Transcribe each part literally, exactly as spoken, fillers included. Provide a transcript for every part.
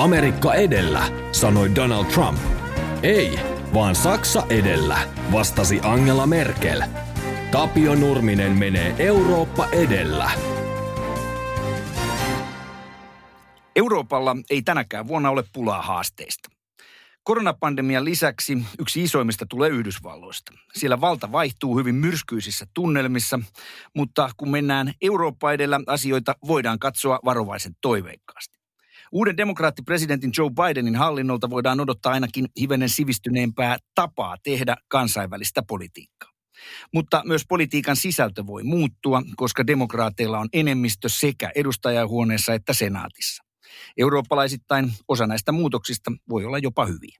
Amerikka edellä, sanoi Donald Trump. Ei, vaan Saksa edellä, vastasi Angela Merkel. Tapio Nurminen menee Eurooppa edellä. Euroopalla ei tänäkään vuonna ole pulaa haasteista. Koronapandemian lisäksi yksi isoimmista tulee Yhdysvalloista. Siellä valta vaihtuu hyvin myrskyisissä tunnelmissa, mutta kun mennään Eurooppa edellä, asioita voidaan katsoa varovaisen toiveikkaasti. Uuden demokraattipresidentin Joe Bidenin hallinnolta voidaan odottaa ainakin hivenen sivistyneempää tapaa tehdä kansainvälistä politiikkaa. Mutta myös politiikan sisältö voi muuttua, koska demokraateilla on enemmistö sekä edustajahuoneessa että senaatissa. Eurooppalaisittain osa näistä muutoksista voi olla jopa hyviä.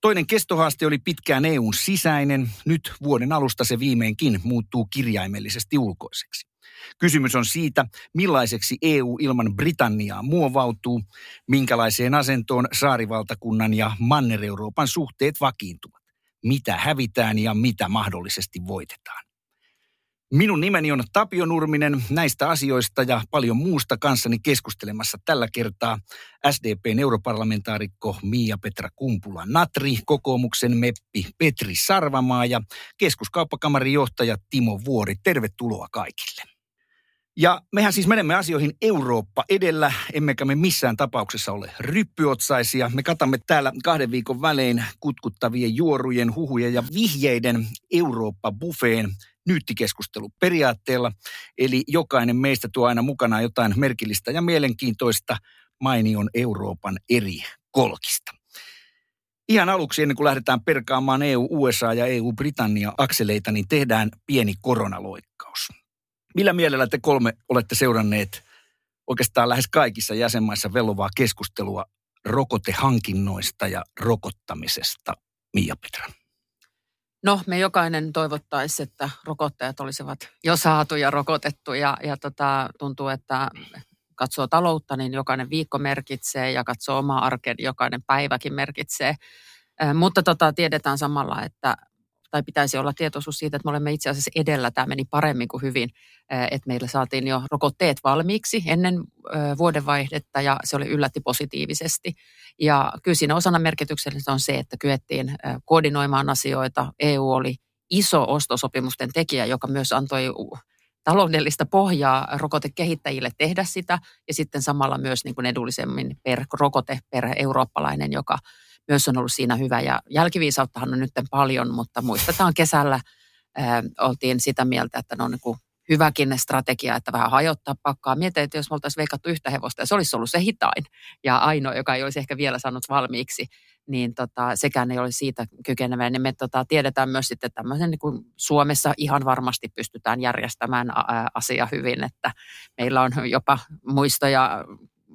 Toinen kestohaaste oli pitkään E U:n sisäinen. Nyt vuoden alusta se viimeinkin muuttuu kirjaimellisesti ulkoiseksi. Kysymys on siitä, millaiseksi E U ilman Britanniaa muovautuu, minkälaiseen asentoon saarivaltakunnan ja Manner-Euroopan suhteet vakiintuvat, mitä hävitään ja mitä mahdollisesti voitetaan. Minun nimeni on Tapio Nurminen. Näistä asioista ja paljon muusta kanssani keskustelemassa tällä kertaa S D P:n europarlamentaarikko Mia-Petra Kumpula-Natri, kokoomuksen meppi Petri Sarvamaaja, keskuskauppakamarin johtaja Timo Vuori. Tervetuloa kaikille. Ja mehän siis menemme asioihin Eurooppa edellä, emmekä me missään tapauksessa ole ryppyotsaisia. Me katamme täällä kahden viikon välein kutkuttavien juorujen, huhujen ja vihjeiden Eurooppa-buffeen nyyttikeskustelu periaatteella. Eli jokainen meistä tuo aina mukanaan jotain merkillistä ja mielenkiintoista mainion Euroopan eri kolkista. Ihan aluksi, ennen kuin lähdetään perkaamaan E U-U S A ja E U-Britannia-akseleita, niin tehdään pieni koronaloikkaus. Millä mielellä te kolme olette seuranneet oikeastaan lähes kaikissa jäsenmaissa vellovaa keskustelua rokotehankinnoista ja rokottamisesta, Mia-Petra? No, me jokainen toivottaisi, että rokottajat olisivat jo saatu ja rokotettu ja, ja tota, tuntuu, että katsoo taloutta, niin jokainen viikko merkitsee ja katsoo omaa arkea, niin jokainen päiväkin merkitsee, eh, mutta tota, tiedetään samalla, että tai pitäisi olla tietoisuus siitä, että me olemme itse asiassa edellä. Tämä meni paremmin kuin hyvin, että meillä saatiin jo rokotteet valmiiksi ennen vuodenvaihdetta ja se oli yllätti positiivisesti. Ja kyllä siinä osana merkityksellistä on se, että kyettiin koordinoimaan asioita. E U oli iso ostosopimusten tekijä, joka myös antoi taloudellista pohjaa rokotekehittäjille tehdä sitä ja sitten samalla myös niin kuin edullisemmin per rokote per eurooppalainen, joka myös on ollut siinä hyvä ja jälkiviisauttahan on nyt paljon, mutta muistetaan kesällä ää, oltiin sitä mieltä, että ne on niin kuin hyväkin strategia, että vähän hajottaa pakkaa. Mietin, että jos me oltaisiin veikattu yhtä hevosta ja se olisi ollut se hitain ja ainoa, joka ei olisi ehkä vielä saanut valmiiksi, niin tota, sekään ei ole siitä kykenevä. Niin me tota, tiedetään myös sitten tämmöisen, niin kuin Suomessa ihan varmasti pystytään järjestämään ää, asia hyvin, että meillä on jopa muistoja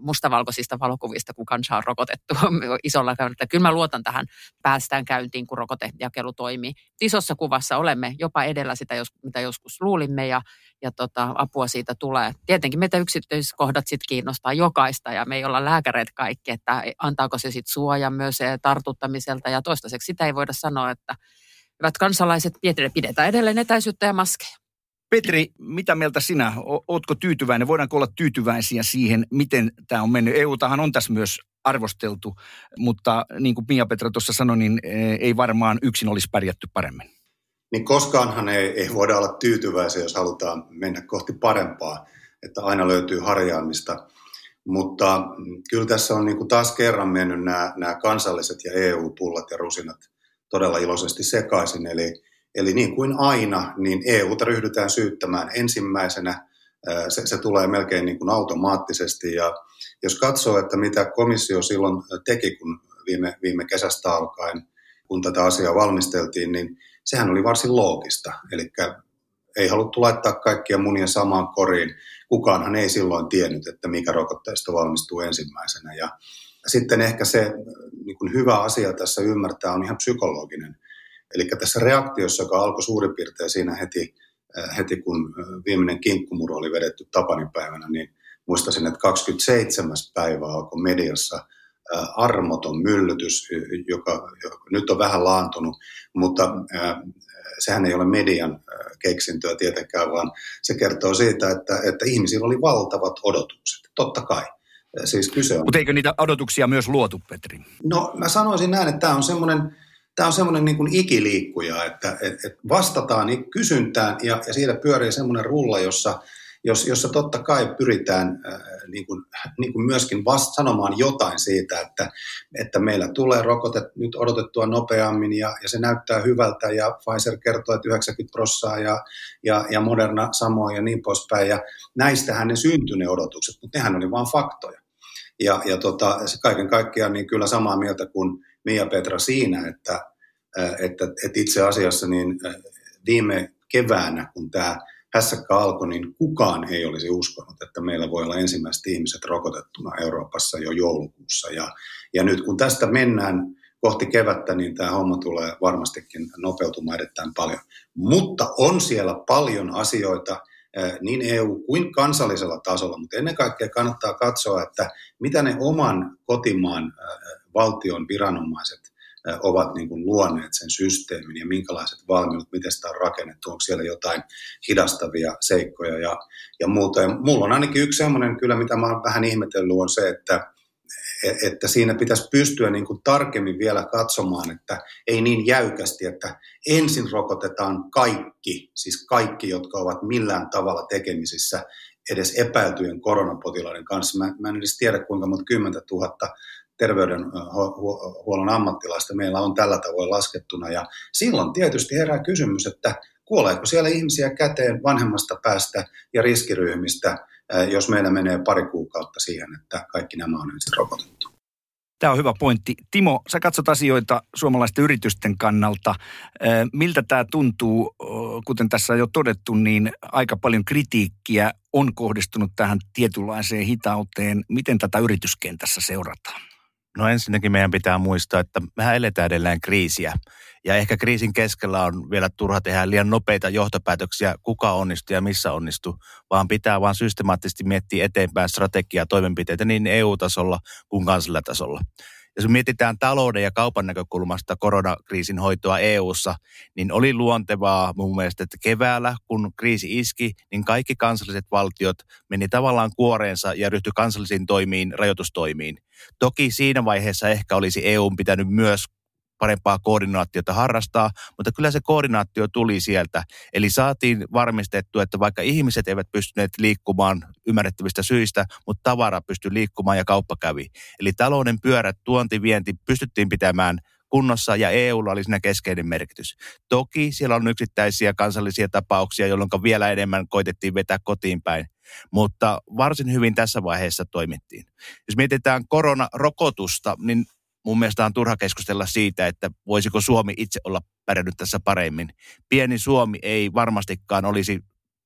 mustavalkoisista valokuvista, kun kansa on rokotettu isolla käyntä. Kyllä mä luotan tähän, päästään käyntiin, kun rokotejakelu toimii. Isossa kuvassa olemme jopa edellä sitä, mitä joskus luulimme, ja, ja tota, apua siitä tulee. Tietenkin meitä yksityiskohdat sit kiinnostaa jokaista, ja me ei olla lääkäreitä kaikki, että antaako se sit suoja myös tartuttamiselta, ja toistaiseksi sitä ei voida sanoa, että hyvät kansalaiset, pidetään edelleen etäisyyttä ja maskeja. Petri, mitä mieltä sinä? Ootko tyytyväinen? Voidaanko olla tyytyväisiä siihen, miten tämä on mennyt? E U:tahan on tässä myös arvosteltu, mutta niin kuin Mia-Petra tuossa sanoi, niin ei varmaan yksin olisi pärjätty paremmin. Niin koskaanhan ei, ei voida olla tyytyväisiä, jos halutaan mennä kohti parempaa, että aina löytyy harjaamista. Mutta kyllä tässä on niin kuin taas kerran mennyt nämä, nämä kansalliset ja E U-pullat ja rusinat todella iloisesti sekaisin, eli Eli niin kuin aina, niin E U:ta ryhdytään syyttämään ensimmäisenä. Se, se tulee melkein niin kuin automaattisesti. Ja jos katsoo, että mitä komissio silloin teki, kun viime, viime kesästä alkaen, kun tätä asiaa valmisteltiin, niin sehän oli varsin loogista. Eli ei haluttu laittaa kaikkia munia samaan koriin. Kukaanhan ei silloin tiennyt, että mikä rokotteista valmistuu ensimmäisenä. Ja sitten ehkä se niin kuin hyvä asia tässä ymmärtää on ihan psykologinen. Eli tässä reaktiossa, joka alkoi suurin piirtein siinä heti, heti kun viimeinen kinkkumuru oli vedetty Tapanin päivänä, niin muistasin, että kaksikymmentäseitsemäs päivä alkoi mediassa armoton myllytys, joka, joka nyt on vähän laantunut, mutta sehän ei ole median keksintöä tietenkään, vaan se kertoo siitä, että, että ihmisillä oli valtavat odotukset, totta kai. Siis kyse on. Mutta eikö niitä odotuksia myös luotu, Petri? No mä sanoisin näin, että tämä on semmoinen, tämä on semmoinen niin kuin ikiliikkuja, että et, et vastataan niin kysyntään ja, ja siitä pyörii semmoinen rulla, jossa, jos, jossa totta kai pyritään äh, niin kuin, niin kuin myöskin vast, sanomaan jotain siitä, että, että meillä tulee rokotet nyt odotettua nopeammin ja, ja se näyttää hyvältä ja Pfizer kertoo, että yhdeksänkymmentä prosenttia ja, ja, ja Moderna samoin ja niin poispäin ja näistähän ne syntyi ne odotukset, mutta nehän oli vain faktoja. Ja, ja tota, kaiken kaikkiaan niin kyllä samaa mieltä kuin Mia-Petra siinä, että, että, että itse asiassa niin viime keväänä, kun tämä hässäkkä alkoi, niin kukaan ei olisi uskonut, että meillä voi olla ensimmäiset ihmiset rokotettuna Euroopassa jo joulukuussa. Ja, ja nyt kun tästä mennään kohti kevättä, niin tämä homma tulee varmastikin nopeutumaan erittäin paljon. Mutta on siellä paljon asioita, niin E U kuin kansallisella tasolla, mutta ennen kaikkea kannattaa katsoa, että mitä ne oman kotimaan valtion viranomaiset ovat niin kuin luoneet sen systeemin ja minkälaiset valmiudet, miten sitä on rakennettu, onko siellä jotain hidastavia seikkoja ja, ja muuta. Ja mulla on ainakin yksi semmoinen kyllä, mitä mä oon vähän ihmetellyt, on se, että, että siinä pitäisi pystyä niin kuin tarkemmin vielä katsomaan, että ei niin jäykästi, että ensin rokotetaan kaikki, siis kaikki, jotka ovat millään tavalla tekemisissä edes epäiltyjen koronapotilaiden kanssa. Mä, mä en edes tiedä, kuinka monta kymmentätuhatta terveydenhuollon ammattilaista meillä on tällä tavoin laskettuna. Ja silloin tietysti herää kysymys, että kuoleeko siellä ihmisiä käteen vanhemmasta päästä ja riskiryhmistä, jos meillä menee pari kuukautta siihen, että kaikki nämä on ensin rokotettu. Tämä on hyvä pointti. Timo, sä katsot asioita suomalaisten yritysten kannalta. Miltä tämä tuntuu, kuten tässä on jo todettu, niin aika paljon kritiikkiä on kohdistunut tähän tietynlaiseen hitauteen. Miten tätä yrityskentässä seurataan? No ensinnäkin meidän pitää muistaa, että mehän eletään edelleen kriisiä. Ja ehkä kriisin keskellä on vielä turha tehdä liian nopeita johtopäätöksiä, kuka onnistuu ja missä onnistuu, vaan pitää vaan systemaattisesti miettiä eteenpäin strategiaa ja toimenpiteitä niin E U-tasolla kuin kansallisella tasolla. Jos mietitään talouden ja kaupan näkökulmasta koronakriisin hoitoa E U:ssa, niin oli luontevaa mun mielestä, että keväällä, kun kriisi iski, niin kaikki kansalliset valtiot meni tavallaan kuoreensa ja ryhtyi kansallisiin toimiin, rajoitustoimiin. Toki siinä vaiheessa ehkä olisi E U:n pitänyt myös parempaa koordinaatiota harrastaa, mutta kyllä se koordinaatio tuli sieltä. Eli saatiin varmistettua, että vaikka ihmiset eivät pystyneet liikkumaan ymmärrettävistä syistä, mutta tavara pystyi liikkumaan ja kauppa kävi. Eli talouden pyörät, tuonti, vienti pystyttiin pitämään kunnossa ja E U:lla oli siinä keskeinen merkitys. Toki siellä on yksittäisiä kansallisia tapauksia, jolloin vielä enemmän koitettiin vetää kotiin päin, mutta varsin hyvin tässä vaiheessa toimittiin. Jos mietitään koronarokotusta, niin mun mielestä on turha keskustella siitä, että voisiko Suomi itse olla pärjännyt tässä paremmin. Pieni Suomi ei varmastikaan olisi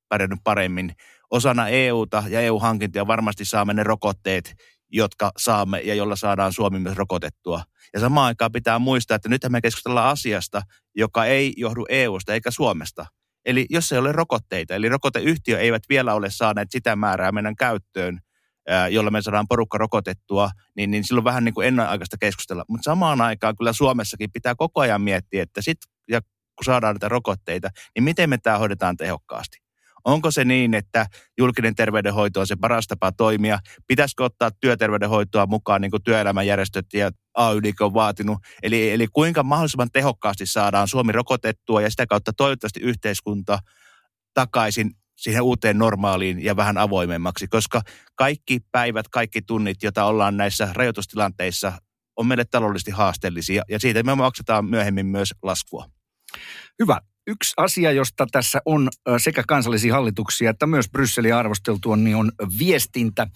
pärjännyt paremmin. Osana E U:ta ja E U-hankintoja varmasti saamme ne rokotteet, jotka saamme ja jolla saadaan Suomi myös rokotettua. Ja samaan aikaan pitää muistaa, että nythän me keskustellaan asiasta, joka ei johdu E U:sta eikä Suomesta. Eli jos ei ole rokotteita, eli rokoteyhtiö eivät vielä ole saaneet sitä määrää meidän käyttöön, jolla me saadaan porukka rokotettua, niin, niin silloin vähän niin kuin ennenaikaista keskustella. Mutta samaan aikaan kyllä Suomessakin pitää koko ajan miettiä, että sit, ja kun saadaan näitä rokotteita, niin miten me tämä hoidetaan tehokkaasti. Onko se niin, että julkinen terveydenhoito on se paras tapa toimia? Pitäisikö ottaa työterveydenhoitoa mukaan, niin kuin työelämäjärjestöt ja A Y-liike on vaatinut? Eli, eli kuinka mahdollisimman tehokkaasti saadaan Suomi rokotettua ja sitä kautta toivottavasti yhteiskunta takaisin siihen uuteen normaaliin ja vähän avoimemmaksi, koska kaikki päivät, kaikki tunnit, joita ollaan näissä rajoitustilanteissa, on meille taloudellisesti haasteellisia ja siitä me maksetaan myöhemmin myös laskua. Hyvä. Yksi asia, josta tässä on sekä kansallisia hallituksia että myös Brysseliä arvosteltu, niin on viestintä.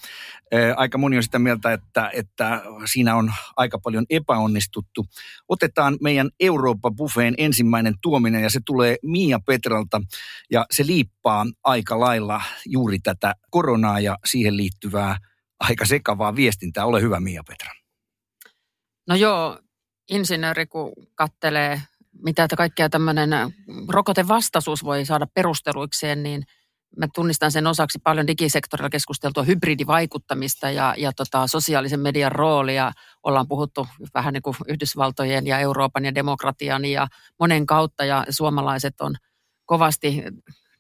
Aika moni on sitä mieltä, että, että siinä on aika paljon epäonnistuttu. Otetaan meidän Eurooppa-buffeen ensimmäinen tuominen ja se tulee Mia-Petralta ja se liippaa aika lailla juuri tätä koronaa ja siihen liittyvää aika sekavaa viestintää. Ole hyvä, Mia-Petra. No joo, insinööri kun kattelee, mitä kaikkea tämmöinen rokotevastaisuus voi saada perusteluikseen, niin mä tunnistan sen osaksi paljon digisektorilla keskusteltua hybridivaikuttamista ja, ja tota, sosiaalisen median roolia. Ollaan puhuttu vähän niin kuin Yhdysvaltojen ja Euroopan ja demokratian ja monen kautta ja suomalaiset on kovasti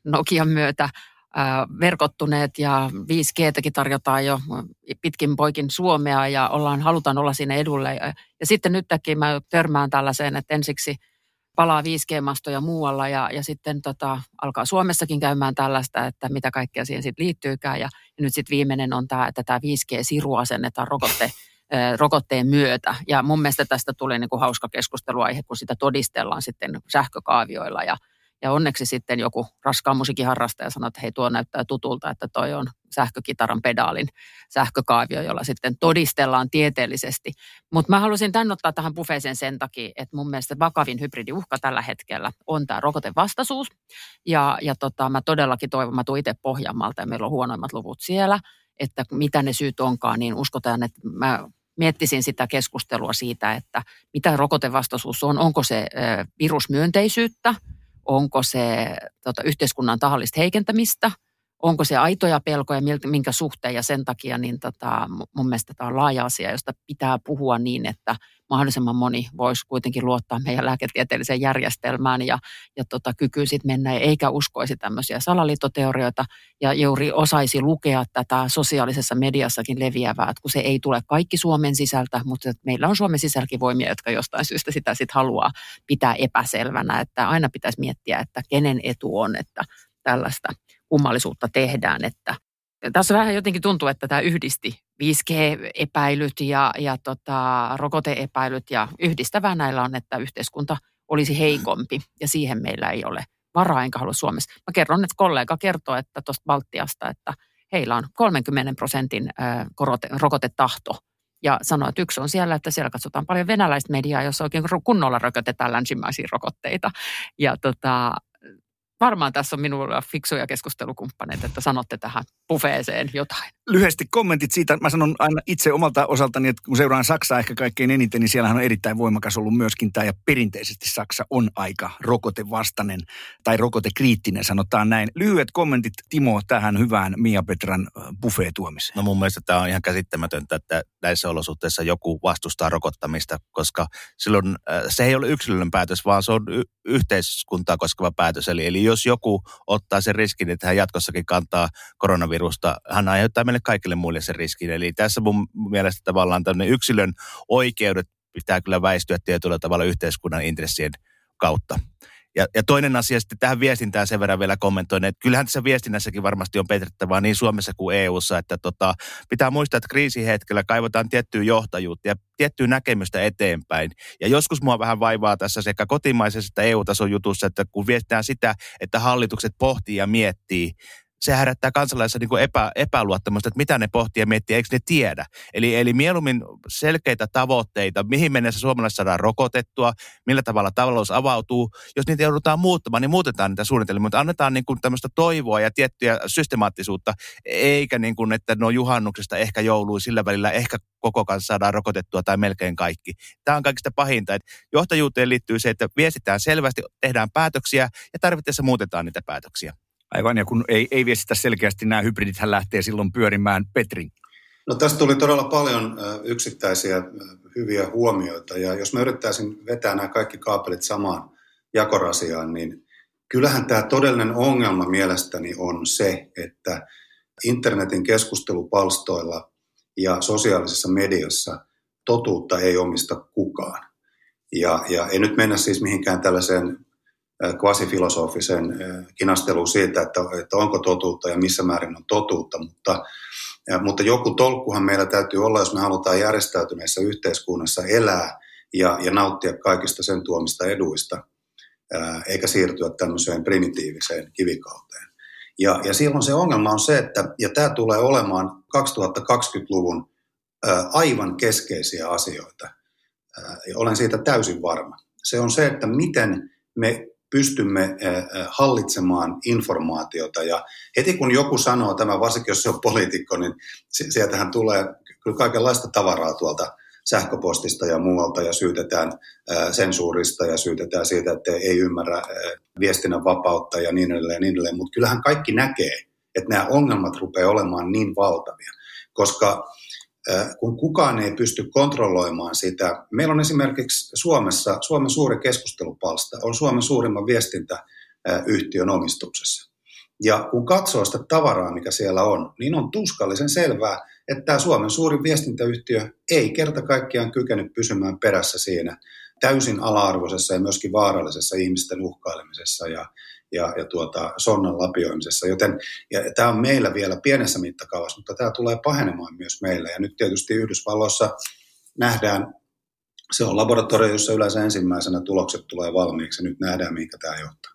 Nokian myötä verkottuneet ja viisi G:täkin tarjotaan jo pitkin poikin Suomea ja ollaan, halutaan olla siinä edulle. Ja sitten nytkin mä törmään tällaiseen, että ensiksi palaa viisi G-mastoja muualla ja, ja sitten tota, alkaa Suomessakin käymään tällaista, että mitä kaikkea siihen sitten liittyykään. Ja, ja nyt sitten viimeinen on tämä, että tämä viisi G-siru asennetaan rokotte, eh, rokotteen myötä. Ja mun mielestä tästä tuli niinku hauska keskusteluaihe, kun sitä todistellaan sitten sähkökaavioilla. Ja, ja onneksi sitten joku raskaan musiikin harrastaja sanoi, että hei, tuo näyttää tutulta, että toi on sähkökitaran pedaalin sähkökaavio, jolla sitten todistellaan tieteellisesti. Mutta mä halusin tämän ottaa tähän buffeeseen sen takia, että mun mielestä vakavin hybridiuhka tällä hetkellä on tämä rokotevastaisuus. Ja, ja tota, mä todellakin toivon, mä tuun itse Pohjanmaalta ja meillä on huonoimmat luvut siellä, että mitä ne syyt onkaan, niin uskotaan, että mä miettisin sitä keskustelua siitä, että mitä rokotevastaisuus on, onko se äh, virusmyönteisyyttä, onko se tota, yhteiskunnan tahallista heikentämistä, onko se aitoja pelkoja, minkä suhteen, ja sen takia niin tota, mun mielestä tämä on laaja asia, josta pitää puhua niin, että mahdollisimman moni voisi kuitenkin luottaa meidän lääketieteelliseen järjestelmään ja, ja tota, kykyyn sitten mennä, eikä uskoisi tämmöisiä salaliittoteorioita ja juuri osaisi lukea tätä sosiaalisessa mediassakin leviävää, että kun se ei tule kaikki Suomen sisältä, mutta meillä on Suomen sisälläkin voimia, jotka jostain syystä sitä sitten haluaa pitää epäselvänä, että aina pitäisi miettiä, että kenen etu on, että tällaista kummallisuutta tehdään. Että tässä vähän jotenkin tuntuu, että tämä yhdisti viisi G-epäilyt ja, ja tota, rokote-epäilyt ja yhdistävää näillä on, että yhteiskunta olisi heikompi ja siihen meillä ei ole varaa enkä halua Suomessa. Mä kerron, että kollega kertoo, että tuosta Baltiasta, että heillä on kolmekymmentä prosentin korote, rokotetahto ja sanoo, että yksi on siellä, että siellä katsotaan paljon venäläistä mediaa, jossa oikein kunnolla rökötetään länsimaisia rokotteita ja tota varmaan tässä on minulla fiksuja keskustelukumppaneita, että sanotte tähän buffeeseen jotain. Lyhyesti kommentit siitä. Mä sanon aina itse omalta osaltani, että kun seuraan Saksaa ehkä kaikkein eniten, niin siellähän on erittäin voimakas ollut myöskin tämä, ja perinteisesti Saksa on aika rokotevastainen tai rokotekriittinen, sanotaan näin. Lyhyet kommentit, Timo, tähän hyvään Mia-Petran buffeetuomiseen. No mun mielestä tämä on ihan käsittämätöntä, että näissä olosuhteissa joku vastustaa rokottamista, koska silloin se ei ole yksilöllinen päätös, vaan se on y- yhteiskuntaa koskeva päätös, eli, eli jos joku ottaa sen riskin, että hän jatkossakin kantaa koronavirusta, hän aiheuttaa meille kaikille muille sen riskin. Eli tässä mun mielestä tavallaan tämmöinen yksilön oikeudet pitää kyllä väistyä tietyllä tavalla yhteiskunnan intressien kautta. Ja, ja toinen asia sitten tähän viestintään sen verran vielä kommentoin, että kyllähän tässä viestinnässäkin varmasti on petrittävää niin Suomessa kuin E U:ssa, että tota, pitää muistaa, että kriisihetkellä kaivataan tiettyä johtajuutta ja tiettyä näkemystä eteenpäin. Ja joskus mua vähän vaivaa tässä sekä kotimaisessa että E U-tason jutussa, että kun viestitään sitä, että hallitukset pohtii ja miettii, se herättää kansalaisissa niin kuin epä, epäluottamusta, että mitä ne pohtii ja miettii, eikö ne tiedä. Eli, eli mieluummin selkeitä tavoitteita, mihin mennessä suomalaiset saadaan rokotettua, millä tavalla talous avautuu. Jos niitä joudutaan muuttamaan, niin muutetaan niitä suunnitelmia, mutta annetaan niin kuin tämmöistä toivoa ja tiettyä systemaattisuutta, eikä niin kuin, että no juhannuksesta ehkä jouluun sillä välillä ehkä koko kanssa saadaan rokotettua tai melkein kaikki. Tämä on kaikista pahinta, että johtajuuteen liittyy se, että viestitään selvästi, tehdään päätöksiä ja tarvittaessa muutetaan niitä päätöksiä. Aivan, ja kun ei, ei viestitä selkeästi, nämä hybridithän lähtee silloin pyörimään. Petri. No tästä tuli todella paljon yksittäisiä hyviä huomioita, ja jos mä yrittäisin vetää nämä kaikki kaapelit samaan jakorasiaan, niin kyllähän tämä todellinen ongelma mielestäni on se, että internetin keskustelupalstoilla ja sosiaalisessa mediassa totuutta ei omista kukaan. Ja, ja ei nyt mennä siis mihinkään tällaiseen kvasifilosofisen kinasteluun siitä, että, että onko totuutta ja missä määrin on totuutta, mutta, mutta joku tolkkuhan meillä täytyy olla, jos me halutaan järjestäytyneessä yhteiskunnassa elää ja, ja nauttia kaikista sen tuomista eduista, eikä siirtyä tämmöiseen primitiiviseen kivikauteen. Ja, ja silloin se ongelma on se, että ja tämä tulee olemaan kaksituhattakaksikymmentäluvun aivan keskeisiä asioita. Olen siitä täysin varma. Se on se, että miten me pystymme hallitsemaan informaatiota, ja heti kun joku sanoo tämä, varsinkin jos se on poliitikko, niin sieltähän tulee kyllä kaikenlaista tavaraa tuolta sähköpostista ja muualta, ja syytetään sensuurista ja syytetään siitä, että ei ymmärrä viestinnän vapautta ja niin edelleen, niin edelleen. Mutta kyllähän kaikki näkee, että nämä ongelmat rupeaa olemaan niin valtavia, koska kun kukaan ei pysty kontrolloimaan sitä. Meillä on esimerkiksi Suomessa, Suomen suuri keskustelupalsta on Suomen suurimman viestintäyhtiön omistuksessa. Ja kun katsoo sitä tavaraa, mikä siellä on, niin on tuskallisen selvää, että tämä Suomen suurin viestintäyhtiö ei kerta kaikkiaan kykenyt pysymään perässä siinä täysin ala-arvoisessa ja myöskin vaarallisessa ihmisten uhkailemisessa ja, ja, ja tuota, sonnan lapioimisessa. Joten tämä on meillä vielä pienessä mittakaavassa, mutta tämä tulee pahenemaan myös meillä. Ja nyt tietysti Yhdysvalloissa nähdään, se on laboratorio, jossa yleensä ensimmäisenä tulokset tulee valmiiksi. Nyt nähdään, mihinkä tämä johtaa.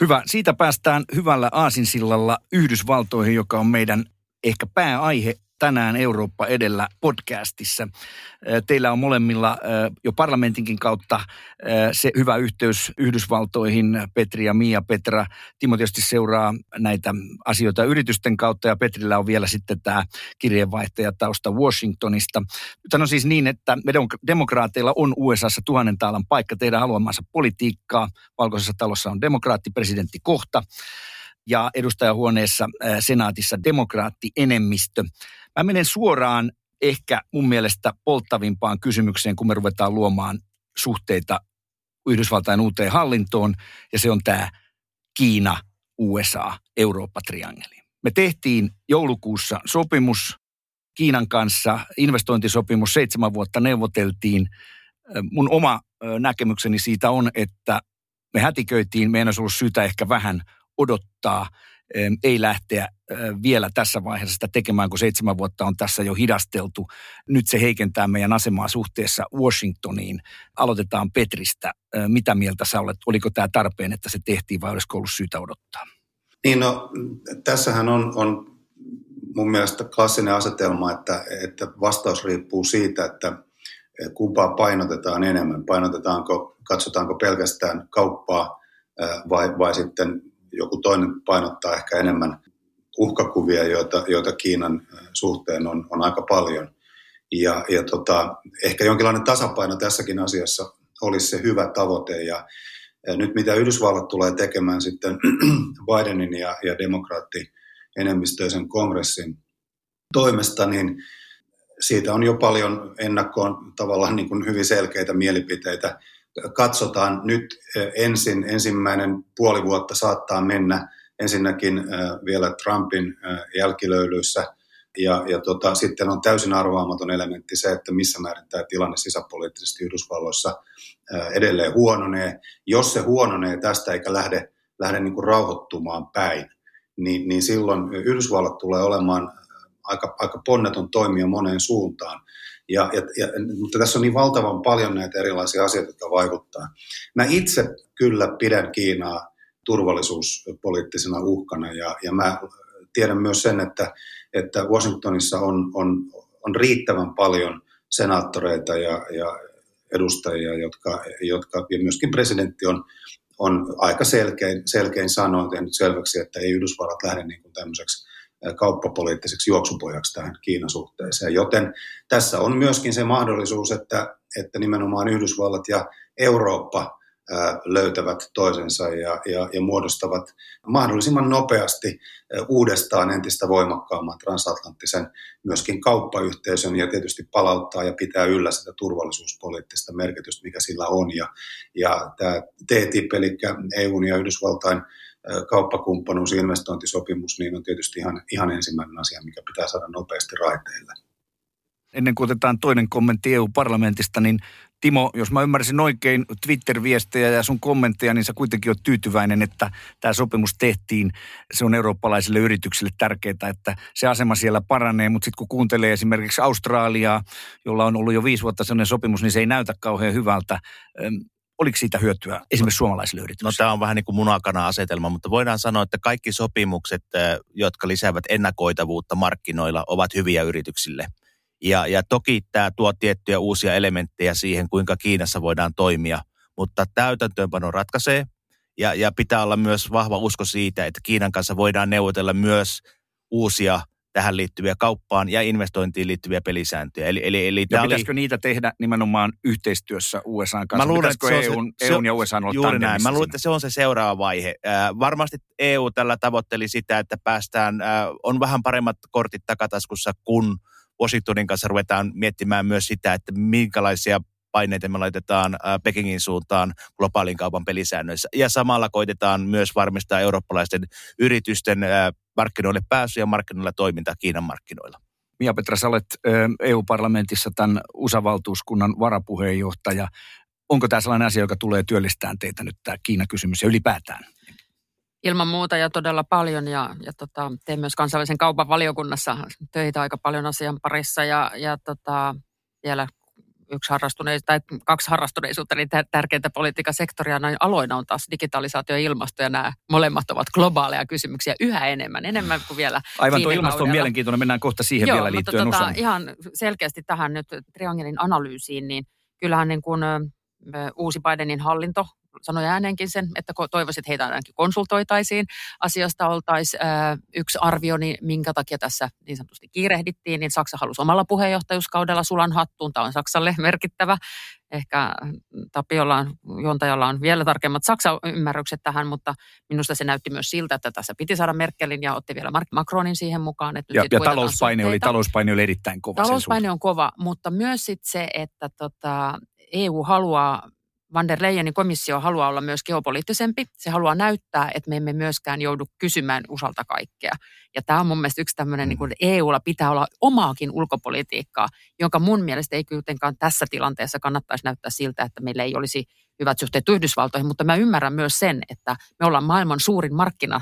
Hyvä. Siitä päästään hyvällä aasinsillalla Yhdysvaltoihin, joka on meidän ehkä pääaihe tänään Eurooppa edellä -podcastissa. Teillä on molemmilla jo parlamentinkin kautta se hyvä yhteys Yhdysvaltoihin. Petri ja Mia-Petra. Timo tietysti seuraa näitä asioita yritysten kautta ja Petrillä on vielä sitten tämä kirjeenvaihtajatausta Washingtonista. Nyt on siis niin, että me demokraateilla on U S A:ssa tuhannen taalan paikka tehdä haluamansa politiikkaa. Valkoisessa talossa on demokraattipresidentti kohta. Ja edustajahuoneessa senaatissa demokraattienemistö. Mä menen suoraan ehkä mun mielestä polttavimpaan kysymykseen, kun me ruvetaan luomaan suhteita Yhdysvaltain uuteen hallintoon, ja se on tämä Kiina-U S A-Eurooppa-triangeli. Me tehtiin joulukuussa sopimus Kiinan kanssa, investointisopimus, seitsemän vuotta neuvoteltiin. Mun oma näkemykseni siitä on, että me hätiköitiin, meidän olisi ollut syytä ehkä vähän odottaa, ei lähteä vielä tässä vaiheessa sitä tekemään, kun seitsemän vuotta on tässä jo hidasteltu. Nyt se heikentää meidän asemaa suhteessa Washingtoniin. Aloitetaan Petristä. Mitä mieltä sä olet? Oliko tämä tarpeen, että se tehtiin vai olisiko ollut syytä odottaa? Niin no, tässähän on, on mun mielestä klassinen asetelma, että, että vastaus riippuu siitä, että kumpaa painotetaan enemmän. Painotetaanko, katsotaanko pelkästään kauppaa vai, vai sitten joku toinen painottaa ehkä enemmän uhkakuvia, joita, joita Kiinan suhteen on, on aika paljon. Ja, ja tota, ehkä jonkinlainen tasapaino tässäkin asiassa olisi se hyvä tavoite. Ja, ja nyt mitä Yhdysvallat tulee tekemään sitten Bidenin ja, ja demokraattienemmistöisen kongressin toimesta, niin siitä on jo paljon ennakkoon tavallaan niin kuin hyvin selkeitä mielipiteitä. Katsotaan nyt ensin, ensimmäinen puoli vuotta saattaa mennä ensinnäkin vielä Trumpin jälkilöylyissä ja, ja tota, sitten on täysin arvaamaton elementti se, että missä määrin tämä tilanne sisäpoliittisesti Yhdysvalloissa edelleen huononee. Jos se huononee tästä eikä lähde, lähde niin kuin rauhoittumaan päin, niin, niin silloin Yhdysvallat tulee olemaan aika, aika ponneton toimija moneen suuntaan. Ja, ja, ja, mutta tässä on niin valtavan paljon näitä erilaisia asioita, jotka vaikuttaa. Mä itse kyllä pidän Kiinaa turvallisuuspoliittisena uhkana ja, ja mä tiedän myös sen, että, että Washingtonissa on, on, on riittävän paljon senaattoreita ja, ja edustajia, jotka, jotka ja myöskin presidentti on, on aika selkein, selkein sanoin tehnyt selväksi, että ei Yhdysvallat lähde niin kuin tämmöiseksi kauppapoliittiseksi juoksupojaksi tähän Kiinan suhteeseen. Joten tässä on myöskin se mahdollisuus, että, että nimenomaan Yhdysvallat ja Eurooppa löytävät toisensa ja, ja, ja muodostavat mahdollisimman nopeasti uudestaan entistä voimakkaamman transatlanttisen myöskin kauppayhteisön ja tietysti palauttaa ja pitää yllä sitä turvallisuuspoliittista merkitystä, mikä sillä on. Ja, ja tämä T T I P, eli E U:n ja Yhdysvaltain kauppakumppanuus- ja investointisopimus, niin on tietysti ihan, ihan ensimmäinen asia, mikä pitää saada nopeasti raiteille. Ennen kuin otetaan toinen kommentti E U-parlamentista, niin Timo, jos mä ymmärsin oikein Twitter-viestejä ja sun kommentteja, niin sä kuitenkin oot tyytyväinen, että tämä sopimus tehtiin. Se on eurooppalaisille yrityksille tärkeää, että se asema siellä paranee, mutta sitten kun kuuntelee esimerkiksi Australiaa, jolla on ollut jo viisi vuotta sellainen sopimus, niin se ei näytä kauhean hyvältä. Oliko siitä hyötyä esimerkiksi suomalaisille yrityksille? No tämä on vähän niin kuin munakana-asetelma, mutta voidaan sanoa, että kaikki sopimukset, jotka lisäävät ennakoitavuutta markkinoilla, ovat hyviä yrityksille. Ja, ja toki tämä tuo tiettyjä uusia elementtejä siihen, kuinka Kiinassa voidaan toimia, mutta täytäntöönpano ratkaisee ja, ja pitää olla myös vahva usko siitä, että Kiinan kanssa voidaan neuvotella myös uusia tähän liittyviä kauppaan ja investointiin liittyviä pelisääntöjä. Eli, eli, eli ja pitäisikö oli... niitä tehdä nimenomaan yhteistyössä U S A:n kanssa? Mä luulen, pitäisikö että se EUn, se, EUn ja U S A:n olla juuri näin. Mä luulen, että se on se seuraava vaihe. Äh, varmasti E U tällä tavoitteli sitä, että päästään, äh, on vähän paremmat kortit takataskussa, kun Washingtonin kanssa ruvetaan miettimään myös sitä, että minkälaisia paineita me laitetaan Pekingin suuntaan globaalin kaupan pelisäännöissä. Ja samalla koitetaan myös varmistaa eurooppalaisten yritysten markkinoille pääsy ja markkinoilla toiminta Kiinan markkinoilla. Mia-Petra, sä olet E U-parlamentissa tämän U S A-valtuuskunnan varapuheenjohtaja. Onko tämä sellainen asia, joka tulee työllistään teitä nyt tämä Kiina-kysymys ja ylipäätään? Ilman muuta ja todella paljon ja, ja tota, teen myös kansainvälisen kaupan valiokunnassa töitä aika paljon asian parissa ja, ja tota, vielä yksi harrastuneisuus tai kaksi harrastuneisuutta, niin tärkeintä politiikan sektoria näin aloina on taas digitalisaatio ja ilmasto ja nämä molemmat ovat globaaleja kysymyksiä yhä enemmän, enemmän kuin vielä. Aivan tuo ilmasto on mielenkiintoinen, mennään kohta siihen. Joo, vielä liittyen mutta, tota, ihan selkeästi tähän nyt triangelin analyysiin, niin kyllähän niin kuin uusi Bidenin hallinto sanoi ääneenkin sen, että toivoisin, että heitä ainakin konsultoitaisiin. Asiasta oltaisiin yksi arvio, niin minkä takia tässä niin sanotusti kiirehdittiin, niin Saksa halusi omalla puheenjohtajuuskaudella sulan hattuun. Tämä on Saksalle merkittävä. Ehkä Tapiolla on, Jontajalla on vielä tarkemmat Saksan ymmärrykset tähän, mutta minusta se näytti myös siltä, että tässä piti saada Merkelin ja otti vielä Macronin siihen mukaan. Että ja ja talouspaine, oli, talouspaine oli erittäin kova. Talouspaine on kova, mutta myös sit se, että tota, E U haluaa, Van der Leyenin komissio haluaa olla myös geopoliittisempi. Se haluaa näyttää, että me emme myöskään joudu kysymään U S A:lta kaikkea. Ja tämä on mun mielestä yksi tämmöinen, niin kuin E U:lla pitää olla omaakin ulkopolitiikkaa, jonka mun mielestä ei kuitenkaan tässä tilanteessa kannattaisi näyttää siltä, että meillä ei olisi hyvät suhteet Yhdysvaltoihin. Mutta mä ymmärrän myös sen, että me ollaan maailman suurin markkina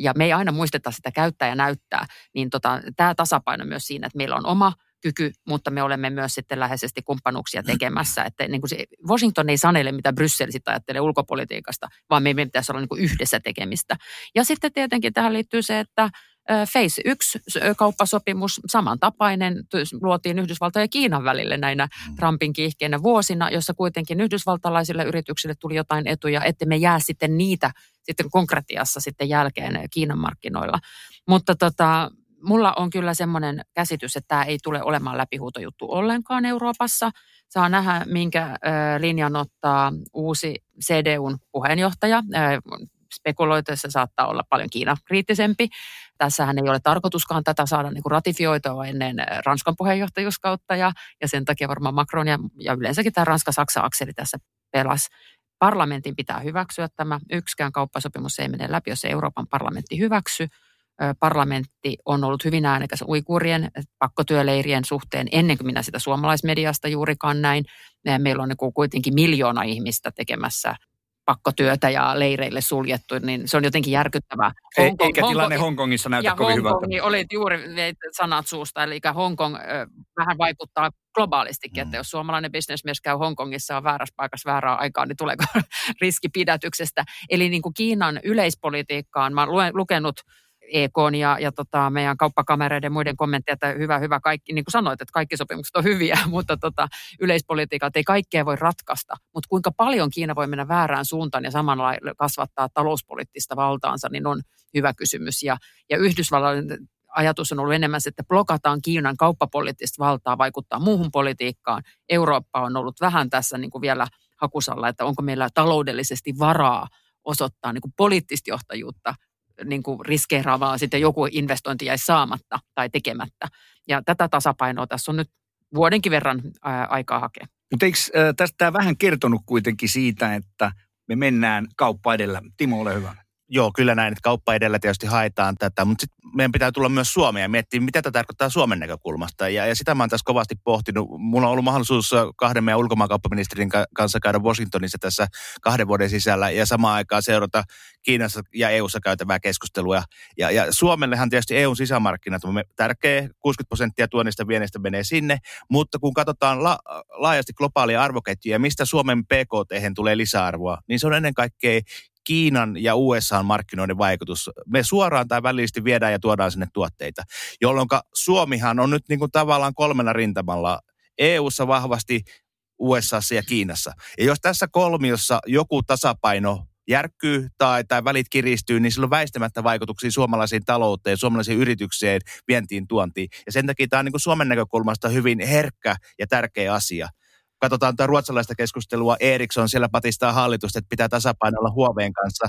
ja me ei aina muisteta sitä käyttää ja näyttää. Niin tota, tämä tasapaino myös siinä, että meillä on oma kyky, mutta me olemme myös sitten läheisesti kumppanuuksia tekemässä. Että niin kuin se Washington ei sanele, mitä Bryssel sitten ajattelee ulkopolitiikasta, vaan meidän pitäisi olla niin kuin yhdessä tekemistä. Ja sitten tietenkin tähän liittyy se, että Phase yksi kauppasopimus, samantapainen, luotiin Yhdysvaltojen ja Kiinan välille näinä Trumpin kiihkeinä vuosina, jossa kuitenkin yhdysvaltalaisille yrityksille tuli jotain etuja, että me jää sitten niitä sitten konkretiassa sitten jälkeen Kiinan markkinoilla. Mutta tota... Mulla on kyllä semmoinen käsitys, että tämä ei tule olemaan läpihuutojuttu ollenkaan Euroopassa. Saa nähdä, minkä linjan ottaa uusi C D U:n puheenjohtaja. Spekuloitessa saattaa olla paljon Kiina-kriittisempi. Tässähän ei ole tarkoituskaan tätä saada niin kuin ratifioitua ennen Ranskan puheenjohtajuuskautta. Ja, ja sen takia varmaan Macron ja, ja yleensäkin tämä Ranska-Saksa-akseli tässä pelasi. Parlamentin pitää hyväksyä tämä. Yksikään kauppasopimus ei mene läpi, jos ei Euroopan parlamentti hyväksy. Parlamentti on ollut hyvin äänekäs uikurien pakkotyöleirien suhteen ennen kuin minä sitä suomalaismediasta juurikaan näin. Meillä on kuitenkin miljoona ihmistä tekemässä pakkotyötä ja leireille suljettu, niin se on jotenkin järkyttävää. Hongkong, Eikä tilanne Hongkong, Hongkongissa näytä kovin hyvältä. Ja Hongkongi oli juuri sanat suusta, eli Hongkong vähän vaikuttaa globaalistikin, mm. että jos suomalainen bisnesmies käy Hongkongissa on väärässä paikassa väärään aikaan, niin tuleeko riski pidätyksestä. Eli niin kuin Kiinan yleispolitiikkaan, mä olen lukenut E K:n ja, ja tota, meidän kauppakamereiden muiden kommentteja, että hyvä, hyvä kaikki, niin kuin sanoit, että kaikki sopimukset on hyviä, mutta tota, yleispolitiikalta ei kaikkea voi ratkaista. Mutta kuinka paljon Kiina voi mennä väärään suuntaan ja samalla kasvattaa talouspoliittista valtaansa, niin on hyvä kysymys. Ja, ja Yhdysvallan ajatus on ollut enemmän se, että blokataan Kiinan kauppapoliittista valtaa, vaikuttaa muuhun politiikkaan. Eurooppa on ollut vähän tässä niin kuin vielä hakusalla, että onko meillä taloudellisesti varaa osoittaa niin kuin poliittista johtajuutta, niin kuin riskeeraavaa, sitten joku investointi jäi saamatta tai tekemättä. Ja tätä tasapainoa tässä on nyt vuodenkin verran ää, aikaa hakea. Mutta eikö ää, tästä vähän kertonut kuitenkin siitä, että me mennään kauppa edellä? Timo, ole hyvä. Joo, kyllä näin, että kauppa edellä tietysti haetaan tätä, mutta sitten meidän pitää tulla myös Suomeen ja miettiä, mitä tämä tarkoittaa Suomen näkökulmasta. Ja, ja sitä mä oon tässä kovasti pohtinut. Mulla on ollut mahdollisuus kahden meidän ulkomaankauppaministerin kanssa käydä Washingtonissa tässä kahden vuoden sisällä ja samaan aikaan seurata Kiinassa ja E U:ssa käytävää keskustelua. Ja, ja Suomellehan tietysti E U:n sisämarkkinat on tärkeä, kuusikymmentä prosenttia tuonnista viennistä menee sinne, mutta kun katsotaan la, laajasti globaalia arvoketjuja, mistä Suomen P K T:hen tulee lisäarvoa, niin se on ennen kaikkea Kiinan ja U S A-markkinoiden vaikutus. Me suoraan tai välillisesti viedään ja tuodaan sinne tuotteita, jolloin Suomihan on nyt niin kuin tavallaan kolmella rintamalla. E U:ssa vahvasti, U S A:ssa ja Kiinassa. Ja jos tässä kolmiossa joku tasapaino järkkyy tai, tai välit kiristyy, niin silloin väistämättä vaikutuksia suomalaisiin talouteen, suomalaisiin yritykseen, vientiin, tuontiin. Ja sen takia tämä on niin kuin Suomen näkökulmasta hyvin herkkä ja tärkeä asia. Katsotaan tätä ruotsalaista keskustelua. Ericsson siellä patistaa hallitusta, että pitää tasapainoilla Huawein kanssa.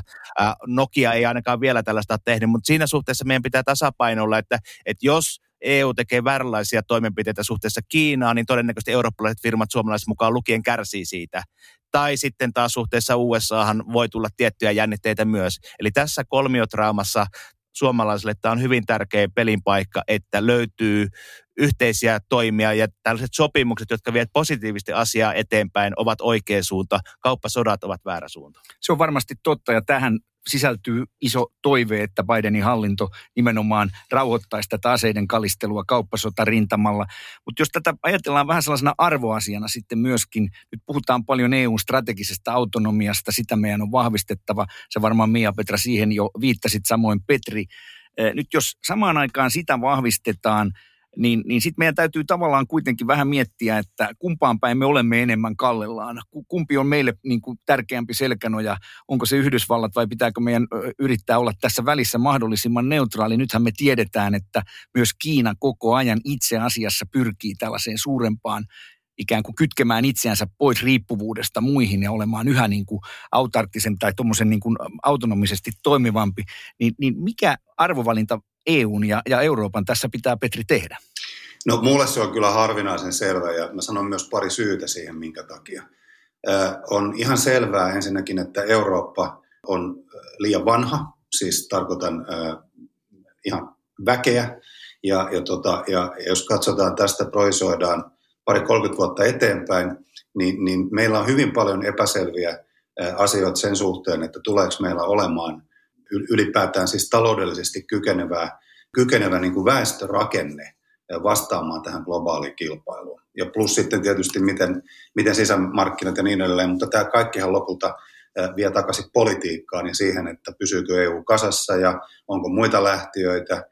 Nokia ei ainakaan vielä tällaista tehnyt, mutta siinä suhteessa meidän pitää tasapainoilla, että, että jos E U tekee vääränlaisia toimenpiteitä suhteessa Kiinaan, niin todennäköisesti eurooppalaiset firmat suomalaiset mukaan lukien kärsii siitä. Tai sitten taas suhteessa U S A:han voi tulla tiettyjä jännitteitä myös. Eli tässä kolmiotraamassa suomalaisille tämä on hyvin tärkeä pelin paikka, että löytyy yhteisiä toimia ja tällaiset sopimukset, jotka vievät positiivisesti asiaa eteenpäin, ovat oikea suunta. Kauppasodat ovat väärä suunta. Se on varmasti totta ja tähän sisältyy iso toive, että Bidenin hallinto nimenomaan rauhoittaisi tätä aseiden kalistelua kauppasotarintamalla. Mutta jos tätä ajatellaan vähän sellaisena arvoasiana sitten myöskin, nyt puhutaan paljon E U-strategisesta autonomiasta, sitä meidän on vahvistettava. Sä varmaan Mia-Petra siihen jo viittasit, samoin Petri. Nyt jos samaan aikaan sitä vahvistetaan, niin, niin sitten meidän täytyy tavallaan kuitenkin vähän miettiä, että kumpaan päin me olemme enemmän kallellaan. Kumpi on meille niin kuin tärkeämpi selkänoja? Onko se Yhdysvallat vai pitääkö meidän yrittää olla tässä välissä mahdollisimman neutraali? Nythän me tiedetään, että myös Kiina koko ajan itse asiassa pyrkii tällaiseen suurempaan ikään kuin kytkemään itseänsä pois riippuvuudesta muihin ja olemaan yhä niin kuin autarktisempi tai tuommoisen niin kuin autonomisesti toimivampi. Niin, niin mikä arvovalinta E U:n ja, ja Euroopan tässä pitää, Petri, tehdä? No mulle se on kyllä harvinaisen selvä ja mä sanon myös pari syytä siihen, minkä takia. Ö, on ihan selvää ensinnäkin, että Eurooppa on liian vanha, siis tarkoitan ö, ihan väkeä. Ja, ja, tota, ja jos katsotaan tästä, projisoidaan pari-kolmekymmentä vuotta eteenpäin, niin, niin meillä on hyvin paljon epäselviä asioita sen suhteen, että tuleeko meillä olemaan ylipäätään siis taloudellisesti kykenevää, kykenevä niin kuin väestörakenne vastaamaan tähän globaaliin kilpailuun. Ja plus sitten tietysti miten, miten sisämarkkinat ja niin edelleen, mutta tämä kaikkihan lopulta vie takaisin politiikkaan ja siihen, että pysyykö E U kasassa ja onko muita lähtiöitä,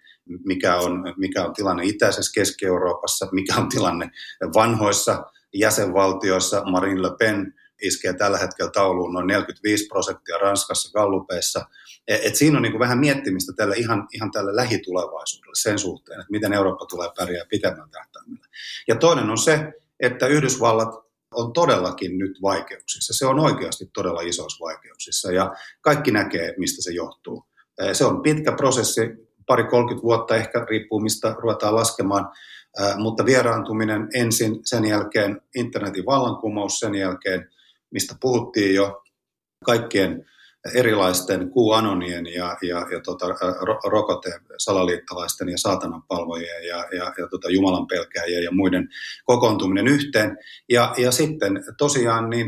mikä on, mikä on tilanne itäisessä Keski-Euroopassa, mikä on tilanne vanhoissa jäsenvaltioissa. Marine Le Pen iskee tällä hetkellä tauluun noin neljäkymmentäviisi prosenttia Ranskassa gallupeissa. Et siinä on niin kuin vähän miettimistä tälle ihan, ihan tälle lähitulevaisuudelle sen suhteen, että miten Eurooppa tulee pärjää pitemmällä tähtäimellä. Ja toinen on se, että Yhdysvallat on todellakin nyt vaikeuksissa. Se on oikeasti todella isoissa vaikeuksissa ja kaikki näkee, mistä se johtuu. Se on pitkä prosessi, pari-kolmekymmentä vuotta ehkä, riippuu mistä ruvetaan laskemaan, mutta vieraantuminen ensin, sen jälkeen internetin vallankumous, sen jälkeen, mistä puhuttiin jo, kaikkien erilaisten QAnonien ja, ja, ja tota, rokotesalaliittalaisten ja saatananpalvojien ja, ja, ja tota, jumalanpelkääjien ja muiden kokoontuminen yhteen. Ja, ja sitten tosiaan niin,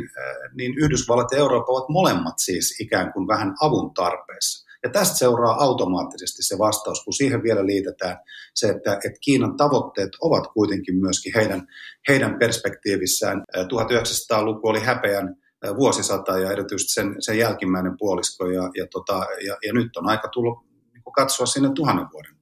niin Yhdysvallat ja Eurooppa ovat molemmat siis ikään kuin vähän avun tarpeessa. Ja tästä seuraa automaattisesti se vastaus, kun siihen vielä liitetään se, että, että Kiinan tavoitteet ovat kuitenkin myöskin heidän, heidän perspektiivissään. tuhatyhdeksänsataaluku oli häpeän vuosisata ja erityisesti sen, sen jälkimmäinen puolisko ja, ja, tota, ja, ja nyt on aika tullut niin kuin katsoa sinne tuhannen vuoden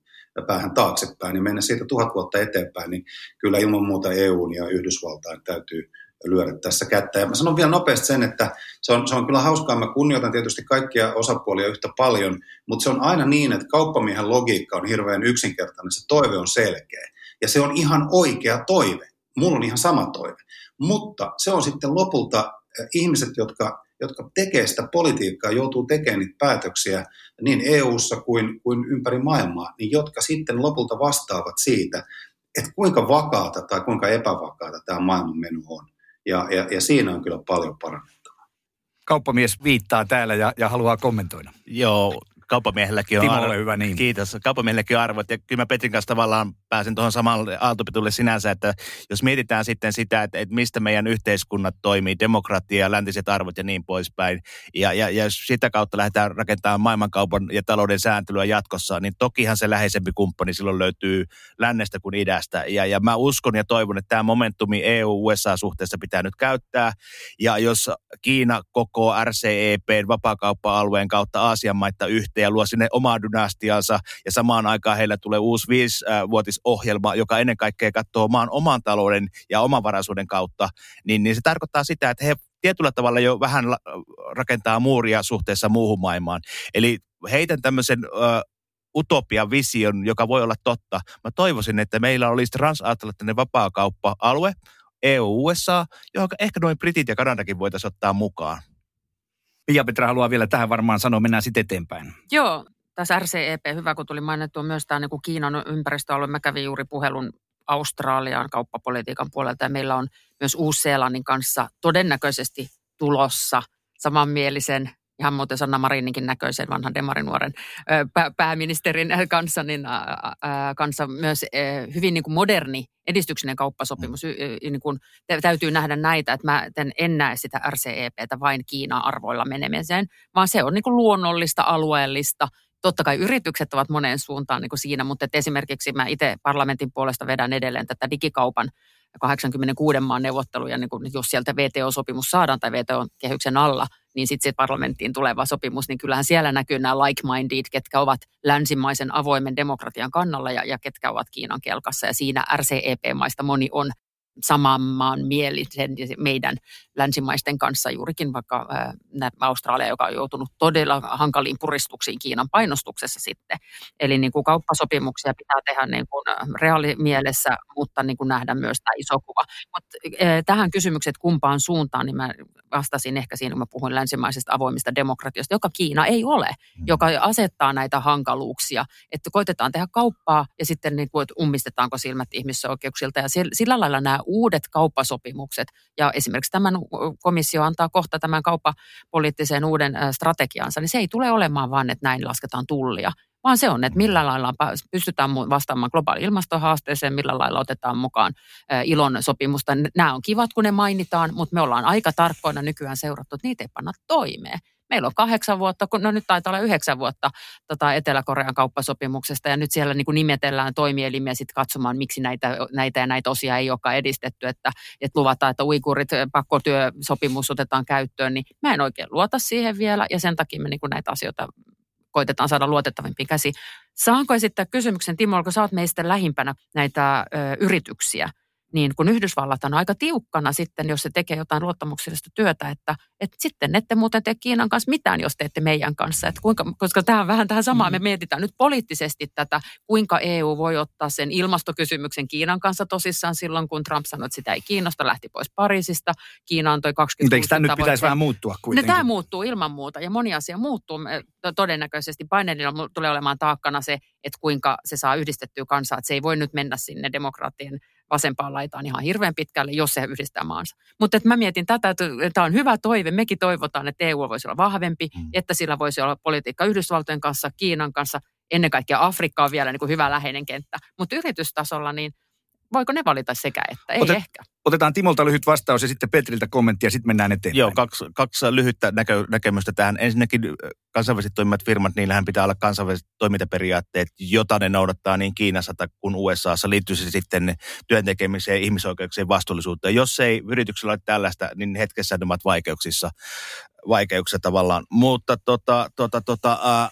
päähän taaksepäin ja mennä siitä tuhat vuotta eteenpäin, niin kyllä ilman muuta E U:n ja Yhdysvaltain täytyy lyödä tässä kättä. Ja mä sanon vielä nopeasti sen, että se on, se on kyllä hauskaa, mä kunnioitan tietysti kaikkia osapuolia yhtä paljon, mutta se on aina niin, että kauppamiehen logiikka on hirveän yksinkertainen, se toive on selkeä ja se on ihan oikea toive, mulla on ihan sama toive, mutta se on sitten lopulta ihmiset, jotka, jotka tekee sitä politiikkaa, joutuu tekemään niitä päätöksiä niin E U:ssa kuin, kuin ympäri maailmaa, niin jotka sitten lopulta vastaavat siitä, että kuinka vakaata tai kuinka epävakaata tämä maailmanmeno on. Ja, ja, ja siinä on kyllä paljon parannettavaa. Kauppamies viittaa täällä ja, ja haluaa kommentoida. Joo, kauppamiehelläkin on arvot. Hyvä niin. Kiitos. Kauppamiehelläkin on arvot. Ja kyllä mä Petrin kanssa tavallaan pääsen tuohon samalle aaltopitulle sinänsä, että jos mietitään sitten sitä, että, että mistä meidän yhteiskunnat toimii, demokratia, läntiset arvot ja niin poispäin. Ja, ja, ja jos sitä kautta lähdetään rakentamaan maailmankaupan ja talouden sääntelyä jatkossa, niin tokihan se läheisempi kumppani silloin löytyy lännestä kuin idästä. Ja, ja mä uskon ja toivon, että tämä momentumi E U-U S A-suhteessa pitää nyt käyttää. Ja jos Kiina koko R C E P:n vapaakauppa-alueen kautta Aasian maita yhteen ja luo sinne omaa dynastiansa ja samaan aikaan heillä tulee uusi viisivuotis ohjelma, joka ennen kaikkea katsoo maan oman talouden ja omavaraisuuden kautta, niin, niin se tarkoittaa sitä, että he tietyllä tavalla jo vähän rakentaa muuria suhteessa muuhun maailmaan. Eli heitän tämmöisen ö, utopian vision, joka voi olla totta. Mä toivoisin, että meillä olisi transatlanttinen vapaakauppa-alue, E U-U S A, johon ehkä noin Britit ja Kanadakin voitaisiin ottaa mukaan. Mia-Petra haluaa vielä tähän varmaan sanoa, mennään sitten eteenpäin. Joo. Tässä R C E P, hyvä kun tuli mainittua myös tämä niin kuin Kiinan ympäristöalue. Mä kävin juuri puhelun Australiaan kauppapolitiikan puolelta ja meillä on myös Uus-Seelannin kanssa todennäköisesti tulossa samanmielisen, ihan muuten Sanna Marininkin näköisen vanhan demarinuoren pääministerin kanssa, niin, kanssa myös hyvin niin kuin moderni edistyksinen kauppasopimus. Niin kuin, täytyy nähdä näitä, että mä en näe sitä R C E P:tä vain Kiinan arvoilla menemiseen, vaan se on niin kuin luonnollista, alueellista. Totta kai yritykset ovat moneen suuntaan niin kuin siinä, mutta esimerkiksi mä itse parlamentin puolesta vedän edelleen tätä digikaupan kahdeksankymmentäkuusi maan neuvotteluja, niin kun, jos sieltä V T O-sopimus saadaan tai V T O-kehyksen alla, niin sitten se parlamenttiin tuleva sopimus, niin kyllähän siellä näkyy nämä like-minded, ketkä ovat länsimaisen avoimen demokratian kannalla ja, ja ketkä ovat Kiinan kelkassa. Ja siinä R C E P-maista moni on saman maan mielisen meidän länsimaisten kanssa juurikin, vaikka ää, Australia, joka on joutunut todella hankaliin puristuksiin Kiinan painostuksessa sitten. Eli niin kuin kauppasopimuksia pitää tehdä niin kuin reaalimielessä, mutta niin kuin nähdä myös tämä iso kuva. Mut, ää, tähän kysymykseen, että kumpaan suuntaan, niin mä vastasin ehkä siinä, kun mä puhuin länsimaisesta avoimista demokratiosta, joka Kiina ei ole, joka asettaa näitä hankaluuksia, että koitetaan tehdä kauppaa ja sitten niin kuin, että ummistetaanko silmät ihmisoikeuksilta ja sillä lailla nämä uudet kauppasopimukset ja esimerkiksi tämän komissio antaa kohta tämän kauppapoliittiseen uuden strategiansa, niin se ei tule olemaan vaan, että näin lasketaan tullia, vaan se on, että millä lailla pystytään vastaamaan globaali ilmastohaasteeseen, millä lailla otetaan mukaan ILOn sopimusta. Nämä on kivat, kun ne mainitaan, mutta me ollaan aika tarkkoina nykyään seurattu, että niitä ei panna toimeen. Meillä on kahdeksan vuotta, no nyt taitaa olla yhdeksän vuotta tota Etelä-Korean kauppasopimuksesta ja nyt siellä niin kuin nimetellään toimielimiä sitten katsomaan, miksi näitä, näitä ja näitä osia ei olekaan edistetty, että, että luvataan, että uigurit, pakkotyösopimus otetaan käyttöön, niin mä en oikein luota siihen vielä ja sen takia me niin kuin näitä asioita koitetaan saada luotettavimpiin käsiin. Saanko esittää kysymyksen, Timo, kun sä oot meistä lähimpänä näitä ö, yrityksiä? Niin kun Yhdysvallat on aika tiukkana sitten, jos se tekee jotain luottamuksellista työtä, että, että sitten ette muuten tee Kiinan kanssa mitään, jos teette meidän kanssa. Että kuinka, koska tähän vähän tähän samaan me mietitään nyt poliittisesti tätä, kuinka E U voi ottaa sen ilmastokysymyksen Kiinan kanssa tosissaan silloin, kun Trump sanoi, että sitä ei kiinnosta, lähti pois Pariisista. Kiina antoi kaksikymmentäkuusi tavoitteita. Mutta eikö tämä nyt pitäisi vähän muuttua kuitenkin? No, tämä muuttuu ilman muuta ja moni asia muuttuu todennäköisesti. Bidenilla tulee olemaan taakkana se, että kuinka se saa yhdistettyä kansaa, että se ei voi nyt mennä sinne demokraattien vasempaan laitaan ihan hirveän pitkälle, jos se yhdistää maansa. Mutta mä mietin tätä, että tämä on hyvä toive. Mekin toivotaan, että E U voisi olla vahvempi, mm. että sillä voisi olla politiikka Yhdysvaltojen kanssa, Kiinan kanssa. Ennen kaikkea Afrikka on vielä niin kuin hyvä läheinen kenttä. Mutta yritystasolla, niin voiko ne valita sekä että? Ei Otet, ehkä. Otetaan Timolta lyhyt vastaus ja sitten Petriltä kommentti ja sitten mennään eteenpäin. Joo, kaksi, kaksi lyhyttä näkö, näkemystä tähän. Ensinnäkin kansainväliset toimivat firmat, niillähän pitää olla kansainväliset toimintaperiaatteet, jota ne noudattaa niin Kiinassa kuin U S A:ssa. Liittyy se sitten työntekemiseen, ihmisoikeuksien vastuullisuuteen. Jos ei yrityksellä ole tällaista, niin hetkessä ne ovat vaikeuksissa, vaikeuksissa tavallaan. Mutta tota, tota, tota... Äh,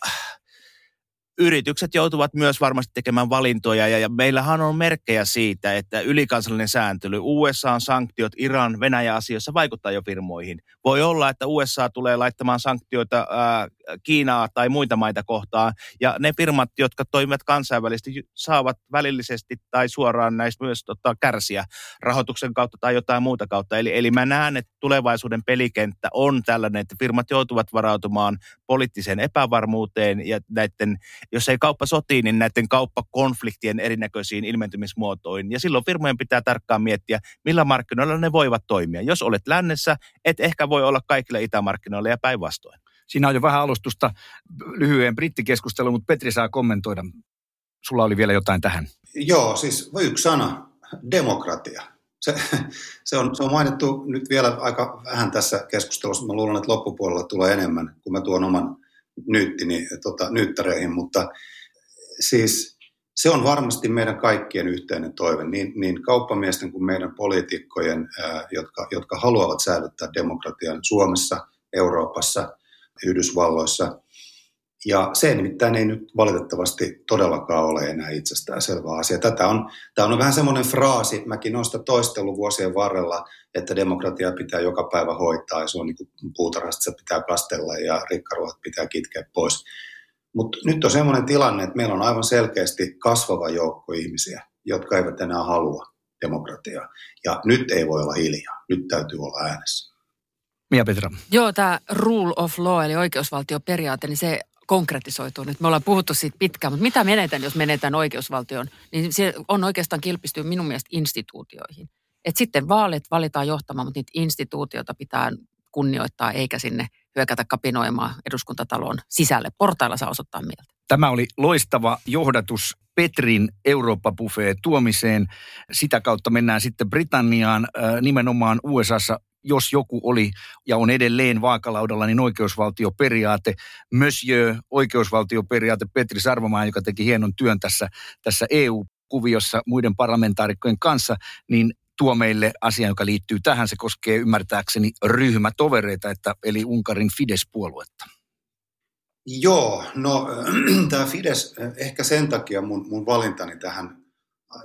Yritykset joutuvat myös varmasti tekemään valintoja ja, ja meillähän on merkkejä siitä, että ylikansallinen sääntely, U S A:n sanktiot, Iran, Venäjä-asioissa vaikuttaa jo firmoihin. Voi olla, että U S A tulee laittamaan sanktioita ää, Kiinaa tai muita maita kohtaan ja ne firmat, jotka toimivat kansainvälisesti, saavat välillisesti tai suoraan näistä myös tota, kärsiä rahoituksen kautta tai jotain muuta kautta. Eli, eli mä näen, että tulevaisuuden pelikenttä on tällainen, että firmat joutuvat varautumaan poliittiseen epävarmuuteen ja näiden jos ei kauppa sotii, niin näiden kauppakonfliktien erinäköisiin ilmentymismuotoihin. Ja silloin firmojen pitää tarkkaan miettiä, millä markkinoilla ne voivat toimia. Jos olet lännessä, et ehkä voi olla kaikilla itämarkkinoilla ja päinvastoin. Siinä on jo vähän alustusta lyhyen brittikeskusteluun, mutta Petri saa kommentoida. Sulla oli vielä jotain tähän. Joo, siis yksi sana, demokratia. Se, se, on, se on mainittu nyt vielä aika vähän tässä keskustelussa. Mä luulen, että loppupuolella tulee enemmän, kun mä tuon oman nyyttini, tota, nyyttäreihin, mutta siis se on varmasti meidän kaikkien yhteinen toive, niin, niin kauppamiesten kuin meidän poliitikkojen, ää, jotka, jotka haluavat säilyttää demokratian Suomessa, Euroopassa, Yhdysvalloissa. Ja se nimittäin ei nyt valitettavasti todellakaan ole enää itsestäänselvä asia. Tätä on, tämä on vähän semmoinen fraasi, mäkin olen sitä toistellut vuosien varrella, että demokratia pitää joka päivä hoitaa ja se on niin kuin puutarhasta, se pitää kastella ja rikkaruohat pitää kitkeä pois. Mutta nyt on semmoinen tilanne, että meillä on aivan selkeästi kasvava joukko ihmisiä, jotka eivät enää halua demokratiaa. Ja nyt ei voi olla hiljaa, nyt täytyy olla äänessä. Mia-Petra. Joo, tämä rule of law, eli oikeusvaltioperiaate, niin se konkretisoituu nyt. Me ollaan puhuttu siitä pitkään, mutta mitä menetän, jos menetään oikeusvaltioon? Niin se on oikeastaan kilpistynyt minun mielestä instituutioihin. Et sitten vaalit valitaan johtamaan, mutta niitä instituutioita pitää kunnioittaa, eikä sinne hyökätä kapinoimaan eduskuntatalon sisälle. Portailla saa osoittaa mieltä. Tämä oli loistava johdatus Petrin Eurooppa-buffeen tuomiseen. Sitä kautta mennään sitten Britanniaan, nimenomaan U S A:ssa. Jos joku oli ja on edelleen vaakalaudalla, niin oikeusvaltioperiaate, monsieur oikeusvaltioperiaate Petri Sarvamaaja, joka teki hienon työn tässä, tässä E U-kuviossa muiden parlamentaarikkojen kanssa, niin tuo meille asia, joka liittyy tähän. Se koskee ymmärtääkseni ryhmätovereita, että, eli Unkarin Fidesz-puoluetta. Joo, no tämä Fidesz, ehkä sen takia mun, mun valintani tähän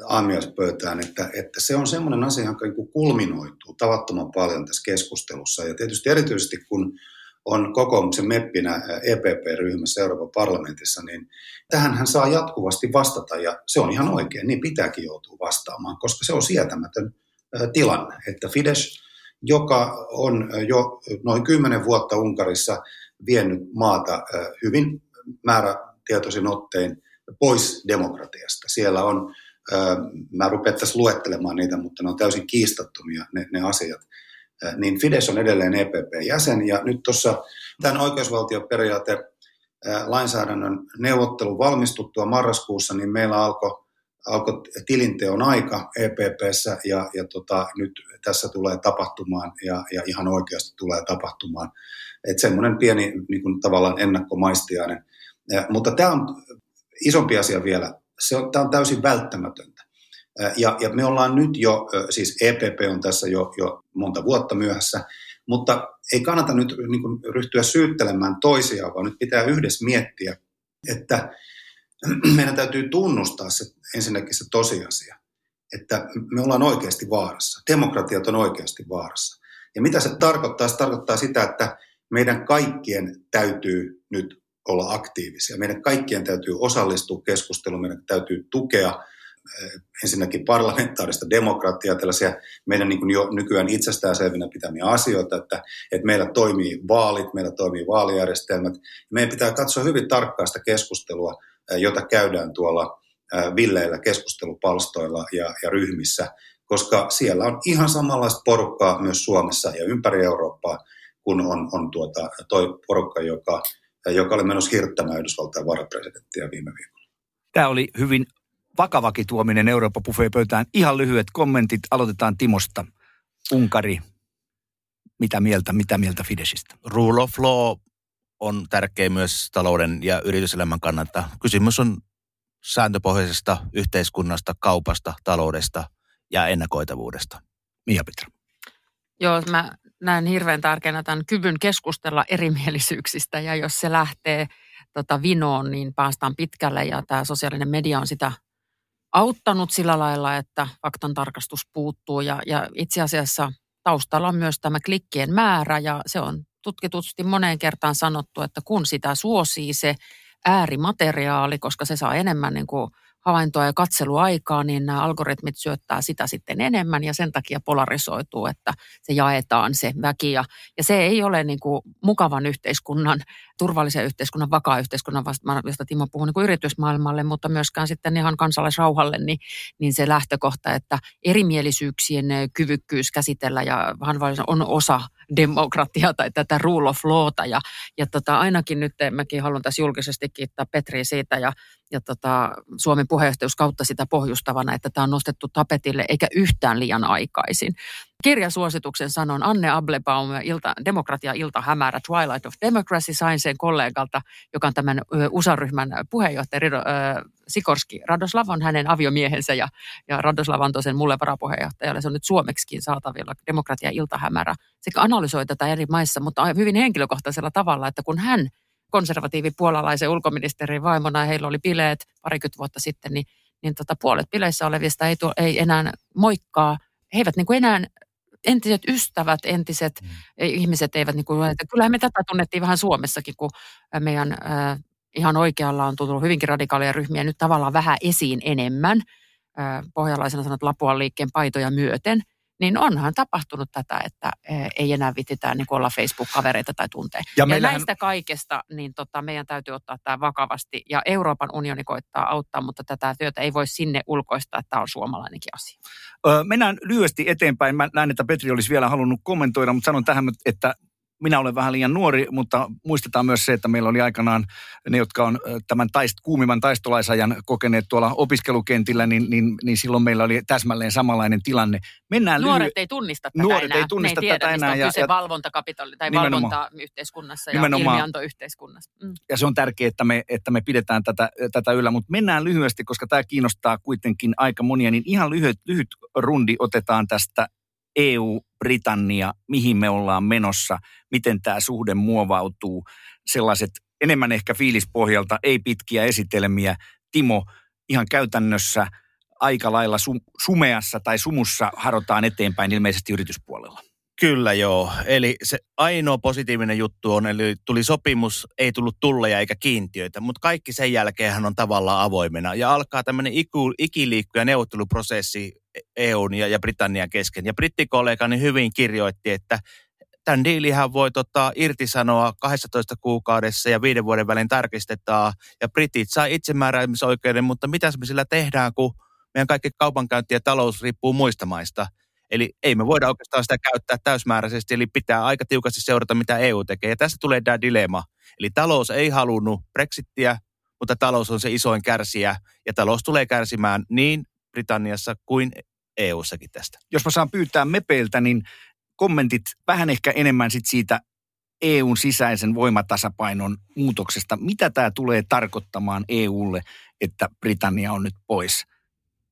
aamiaispöytään, että, että se on semmoinen asia, joka kulminoituu tavattoman paljon tässä keskustelussa. Ja tietysti erityisesti, kun on kokoomuksen meppinä E P P-ryhmässä Euroopan parlamentissa, niin tähän hän saa jatkuvasti vastata, ja se on ihan oikein, niin pitääkin joutua vastaamaan, koska se on sietämätön tilanne, että Fidesz, joka on jo noin kymmenen vuotta Unkarissa vienyt maata hyvin määrätietoisin ottein pois demokratiasta. Siellä on, mä rupettaisiin luettelemaan niitä, mutta ne on täysin kiistattomia ne, ne asiat. Niin Fidesz on edelleen E P P-jäsen, ja nyt tuossa tämän oikeusvaltioperiaate lainsäädännön neuvottelun valmistuttua marraskuussa, niin meillä alkoi alko tilinteon aika E P P:ssä, ja, ja tota, nyt tässä tulee tapahtumaan, ja, ja ihan oikeasti tulee tapahtumaan. Että semmoinen pieni niin kuin tavallaan ennakkomaistiainen. Ja, mutta tämä on isompi asia vielä. Se on, tämä on täysin välttämätöntä. Ja, ja me ollaan nyt jo, siis E P P on tässä jo, jo monta vuotta myöhässä, mutta ei kannata nyt niin kuin ryhtyä syyttelemään toisiaan, vaan nyt pitää yhdessä miettiä, että meidän täytyy tunnustaa se, ensinnäkin se tosiasia, että me ollaan oikeasti vaarassa. Demokratiat on oikeasti vaarassa. Ja mitä se tarkoittaa? Se tarkoittaa sitä, että meidän kaikkien täytyy nyt olla aktiivisia. Meidän kaikkien täytyy osallistua keskusteluun, meidän täytyy tukea ensinnäkin parlamentaarista demokratiaa, tällaisia meidän niin kuin jo nykyään itsestäänselvinä pitämiä asioita, että, että meillä toimii vaalit, meillä toimii vaalijärjestelmät. Meidän pitää katsoa hyvin tarkkaan sitä keskustelua, jota käydään tuolla villeillä keskustelupalstoilla ja, ja ryhmissä, koska siellä on ihan samanlaista porukkaa myös Suomessa ja ympäri Eurooppaa, kun on, on tuota, toi porukka, joka, joka oli menossa hirttämään Yhdysvaltain varapresidenttiä viime viikolla. Tämä oli hyvin vakavakin tuominen Eurooppa buffeen pöytään. Ihan lyhyet kommentit. Aloitetaan Timosta. Unkari, mitä mieltä, mitä mieltä Fideszistä? Rule of law on tärkeä myös talouden ja yrityselämän kannalta. Kysymys on sääntöpohjaisesta yhteiskunnasta, kaupasta, taloudesta ja ennakoitavuudesta. Mia-Petra. Joo, mä näen hirveän tärkeänä tämän kyvyn keskustella erimielisyyksistä, ja jos se lähtee tota, vinoon, niin päästään pitkälle, ja tämä sosiaalinen media on sitä auttanut sillä lailla, että faktan tarkastus puuttuu, ja, ja itse asiassa taustalla on myös tämä klikkien määrä, ja se on tutkitusti moneen kertaan sanottu, että kun sitä suosii se äärimateriaali, koska se saa enemmän niin kuin havaintoa ja katseluaikaa, niin nämä algoritmit syöttää sitä sitten enemmän, ja sen takia polarisoituu, että se jaetaan se väki. Ja, ja se ei ole niin kuin mukavan yhteiskunnan, turvallisen yhteiskunnan, vakaa yhteiskunnan, vasta, josta Timo puhui niin kuin yritysmaailmalle, mutta myöskään sitten ihan kansalaisrauhalle, niin, niin se lähtökohta, että erimielisyyksien kyvykkyys käsitellä ja on osa demokratiaa tai tätä rule of lawta. Ja, ja tota, ainakin nyt mäkin haluan tässä julkisesti kiittää Petriä siitä ja, ja tota, Suomen puheenjohtajuus kautta sitä pohjustavana, että tämä on nostettu tapetille eikä yhtään liian aikaisin. Kirjasuosituksen sanon Anne Applebaum, ilta, Demokratia ilta hämärä, Twilight of Democracy, sain sen kollegalta, joka on tämän U S A-ryhmän puheenjohtaja Rido, äh, Sikorski. Radoslav on hänen aviomiehensä ja, ja Radoslav antoi sen mulle varapuheenjohtajalle. Se on nyt suomeksikin saatavilla, Demokratia ilta hämärä. Se analysoi tätä eri maissa, mutta hyvin henkilökohtaisella tavalla, että kun hän konservatiivi puolalaisen ulkoministerin vaimona, heillä oli bileet parikymmentä vuotta sitten, niin, niin tota, puolet bileissä olevista ei, tuo, ei enää moikkaa. He eivät niin kuin enää, entiset ystävät, entiset mm. ihmiset eivät, niin kuin, että kyllähän me tätä tunnettiin vähän Suomessakin, kun meidän äh, ihan oikealla on tullut hyvinkin radikaaleja ryhmiä nyt tavallaan vähän esiin enemmän. Äh, pohjalaisena sanot Lapuan liikkeen paitoja myöten. niin onhan tapahtunut tätä, että ei enää vititään niin olla Facebook-kavereita tai tunteja. Ja, ja meillähän... näistä kaikesta niin tota, meidän täytyy ottaa tämä vakavasti ja Euroopan unioni koittaa auttaa, mutta tätä työtä ei voi sinne ulkoistaa, että tämä on suomalainenkin asia. Öö, mennään lyhyesti eteenpäin. Mä näen, että Petri olisi vielä halunnut kommentoida, mutta sanon tähän, että minä olen vähän liian nuori, mutta muistetaan myös se, että meillä oli aikanaan ne, jotka on tämän taist, kuumimman taistolaisajan kokeneet tuolla opiskelukentillä, niin, niin, niin silloin meillä oli täsmälleen samanlainen tilanne. Mennään nuoret lyhy... ei tunnista tätä nuoret enää. Nuoret ei tunnista ei tätä tiedä, enää. Ne ei tiedä, mistä on kyse valvontakapitali- tai valvontayhteiskunnassa ja ilmiantoyhteiskunnassa. Mm. Ja se on tärkeää, että me, että me pidetään tätä, tätä yllä, mutta mennään lyhyesti, koska tämä kiinnostaa kuitenkin aika monia, niin ihan lyhyt, lyhyt rundi otetaan tästä E U, Britannia, mihin me ollaan menossa, miten tämä suhde muovautuu, sellaiset enemmän ehkä fiilispohjalta, ei pitkiä esitelmiä. Timo, ihan käytännössä aika lailla sumeassa tai sumussa harotaan eteenpäin ilmeisesti yrityspuolella. Kyllä joo, eli se ainoa positiivinen juttu on, eli tuli sopimus, ei tullut tulleja eikä kiintiöitä, mutta kaikki sen jälkeenhän on tavallaan avoimena ja alkaa tämmöinen iku, ikiliikkuja neuvotteluprosessi E U:n ja, ja Britannian kesken. Ja brittikollegani hyvin kirjoitti, että tämän diilihän voi tota, irtisanoa kahdessatoista kuukaudessa ja viiden vuoden välein tarkistetaan ja britit saa itsemääräämisoikeuden, mutta mitäs me sillä tehdään, kun meidän kaikki kaupankäynti ja talous riippuu muista maista. Eli ei me voida oikeastaan sitä käyttää täysmääräisesti, eli pitää aika tiukasti seurata, mitä E U tekee. Ja tässä tulee tämä dilemma. Eli talous ei halunnut Brexittiä, mutta talous on se isoin kärsijä, ja talous tulee kärsimään niin Britanniassa kuin E U:ssakin tästä. Jos mä saan pyytää mepeiltä, niin kommentit vähän ehkä enemmän sit siitä E U:n sisäisen voimatasapainon muutoksesta. Mitä tämä tulee tarkoittamaan E U:lle, että Britannia on nyt pois?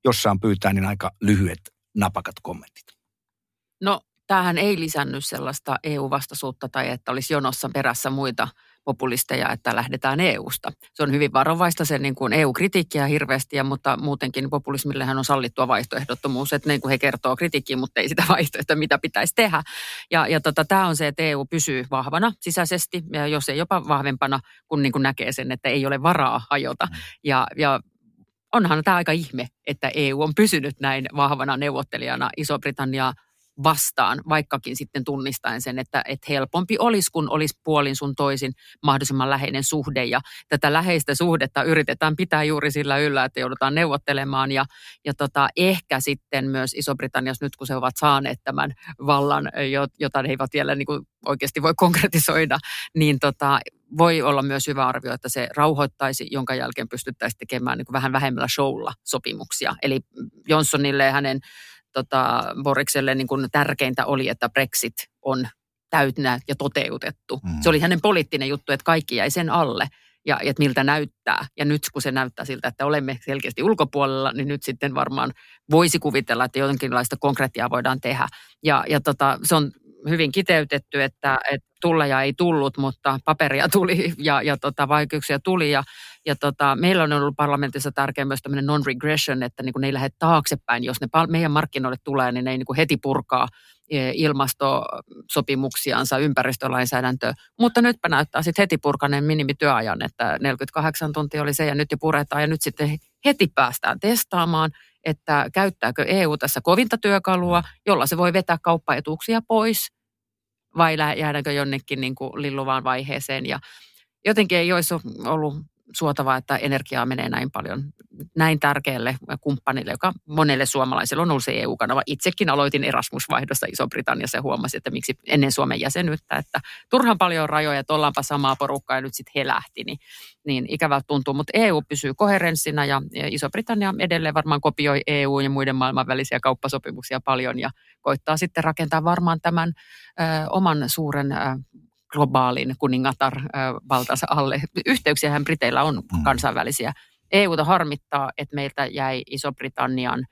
Jos saan pyytää, niin aika lyhyet napakat kommentit. No, tämähän ei lisännyt sellaista E U-vastaisuutta tai että olisi jonossa perässä muita populisteja, että lähdetään E U:sta. Se on hyvin varovaista se niin kuin E U-kritiikkiä hirveästi, ja, mutta muutenkin populismillehän on sallittua vaihtoehdottomuus, että niin kuin he kertoo kritiikkiin, mutta ei sitä vaihtoehtoa, mitä pitäisi tehdä. Ja, ja tota, tämä on se, että E U pysyy vahvana sisäisesti, ja jos ei jopa vahvempana, kun niin kuin näkee sen, että ei ole varaa hajota. Ja, ja onhan tämä aika ihme, että E U on pysynyt näin vahvana neuvottelijana Iso-Britanniaa vastaan, vaikkakin sitten tunnistaen sen, että, että helpompi olisi, kun olisi puolin sun toisin mahdollisimman läheinen suhde. Ja tätä läheistä suhdetta yritetään pitää juuri sillä yllä, että joudutaan neuvottelemaan. Ja, ja tota, ehkä sitten myös Iso-Britanniassa nyt, kun se ovat saaneet tämän vallan, jota he eivät vielä niin kuin oikeasti voi konkretisoida, niin tota, voi olla myös hyvä arvio, että se rauhoittaisi, jonka jälkeen pystyttäisiin tekemään niin kuin vähän vähemmällä showlla sopimuksia. Eli Johnsonille ja hänen Tota, Borikselle niin kuin tärkeintä oli, että Brexit on täynnä ja toteutettu. Mm. Se oli hänen poliittinen juttu, että kaikki jäi sen alle ja että miltä näyttää. Ja nyt kun se näyttää siltä, että olemme selkeästi ulkopuolella, niin nyt sitten varmaan voisi kuvitella, että jonkinlaista konkretiaa voidaan tehdä. Ja, ja tota, se on hyvin kiteytetty, että, että tulleja ei tullut, mutta paperia tuli ja, ja tota, vaikeuksia tuli. Ja, ja tota, meillä on ollut parlamentissa tärkeä myös tämmöinen non-regression, että niin kuin ne ei lähde taaksepäin. Jos ne meidän markkinoille tulee, niin ne ei niin kuin heti purkaa ilmastosopimuksiansa, ympäristölainsäädäntöä. Mutta nytpä näyttää sitten heti purkaneen minimityöajan, että neljäkymmentäkahdeksan tuntia oli se ja nyt jo puretaan ja nyt sitten heti päästään testaamaan, että käyttääkö E U tässä kovinta työkalua, jolla se voi vetää kauppaetuuksia pois vai jäädäänkö jonnekin niin kuin lilluvaan vaiheeseen. Ja jotenkin ei olisi ollut suotavaa, että energiaa menee näin paljon näin tärkeälle kumppanille, joka monelle suomalaiselle on ollut se E U-kanava. Itsekin aloitin Erasmus-vaihdossa Iso-Britanniassa ja huomasin, että miksi ennen Suomen jäsenyyttä, että turhan paljon rajoja, että ollaanpa samaa porukkaa ja nyt sitten he lähti, niin, niin ikävältä tuntuu. Mutta E U pysyy koherenssina ja Iso-Britannia edelleen varmaan kopioi E U ja muiden maailman välisiä kauppasopimuksia paljon ja koittaa sitten rakentaa varmaan tämän ö, oman suuren ö, globaalin kuningatar-valtansa alle. Yhteyksiähän Briteillä on kansainvälisiä. E U:ta harmittaa, että meiltä jäi Iso-Britannian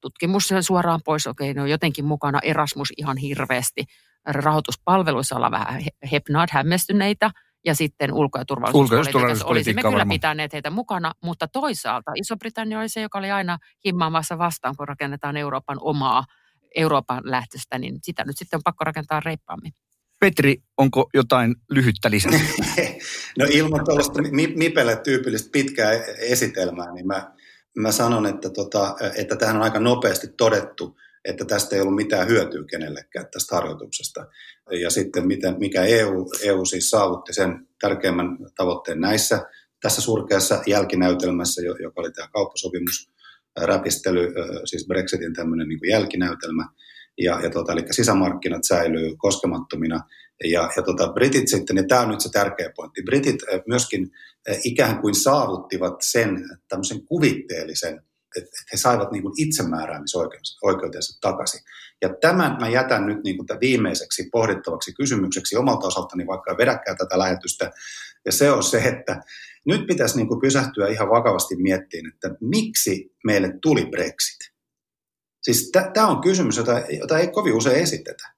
tutkimus suoraan pois. Okei, ne on jotenkin mukana Erasmus ihan hirveästi. Rahoituspalveluissa ollaan vähän hepnaat, hämmästyneitä. Ja sitten ulko- ja turvallisuuspolitiikassa olisimme kyllä varmaan pitäneet heitä mukana, mutta toisaalta Iso-Britannia oli se, joka oli aina himmaamassa vastaan, kun rakennetaan Euroopan omaa Euroopan lähtöstä, niin sitä nyt sitten on pakko rakentaa reippaammin. Petri, onko jotain lyhyttä lisää? No ilman tuollaista Mipelle tyypillistä pitkää esitelmää, niin mä, mä sanon, että, tota, että tähän on aika nopeasti todettu, että tästä ei ollut mitään hyötyä kenellekään tästä harjoituksesta. Ja sitten miten, mikä E U, E U siis saavutti sen tärkeimmän tavoitteen näissä, tässä surkeassa jälkinäytelmässä, joka oli tämä kauppasopimus, räpistely, siis Brexitin tämmöinen niin kuin jälkinäytelmä, ja, ja tota, eli sisämarkkinat säilyy koskemattomina. Ja, ja tota, britit sitten, ja tämä on nyt se tärkeä pointti, britit myöskin ikään kuin saavuttivat sen tämmöisen kuvitteellisen, että he saivat niin kuin itsemääräämisoikeutensa takaisin. Ja tämän mä jätän nyt niin kuin tämän viimeiseksi pohdittavaksi kysymykseksi omalta osaltani, vaikka en vedäkään tätä lähetystä. Ja se on se, että nyt pitäisi niin kuin pysähtyä ihan vakavasti miettimään, että miksi meille tuli Brexit. Siis tämä on kysymys, jota, jota ei kovin usein esitetä.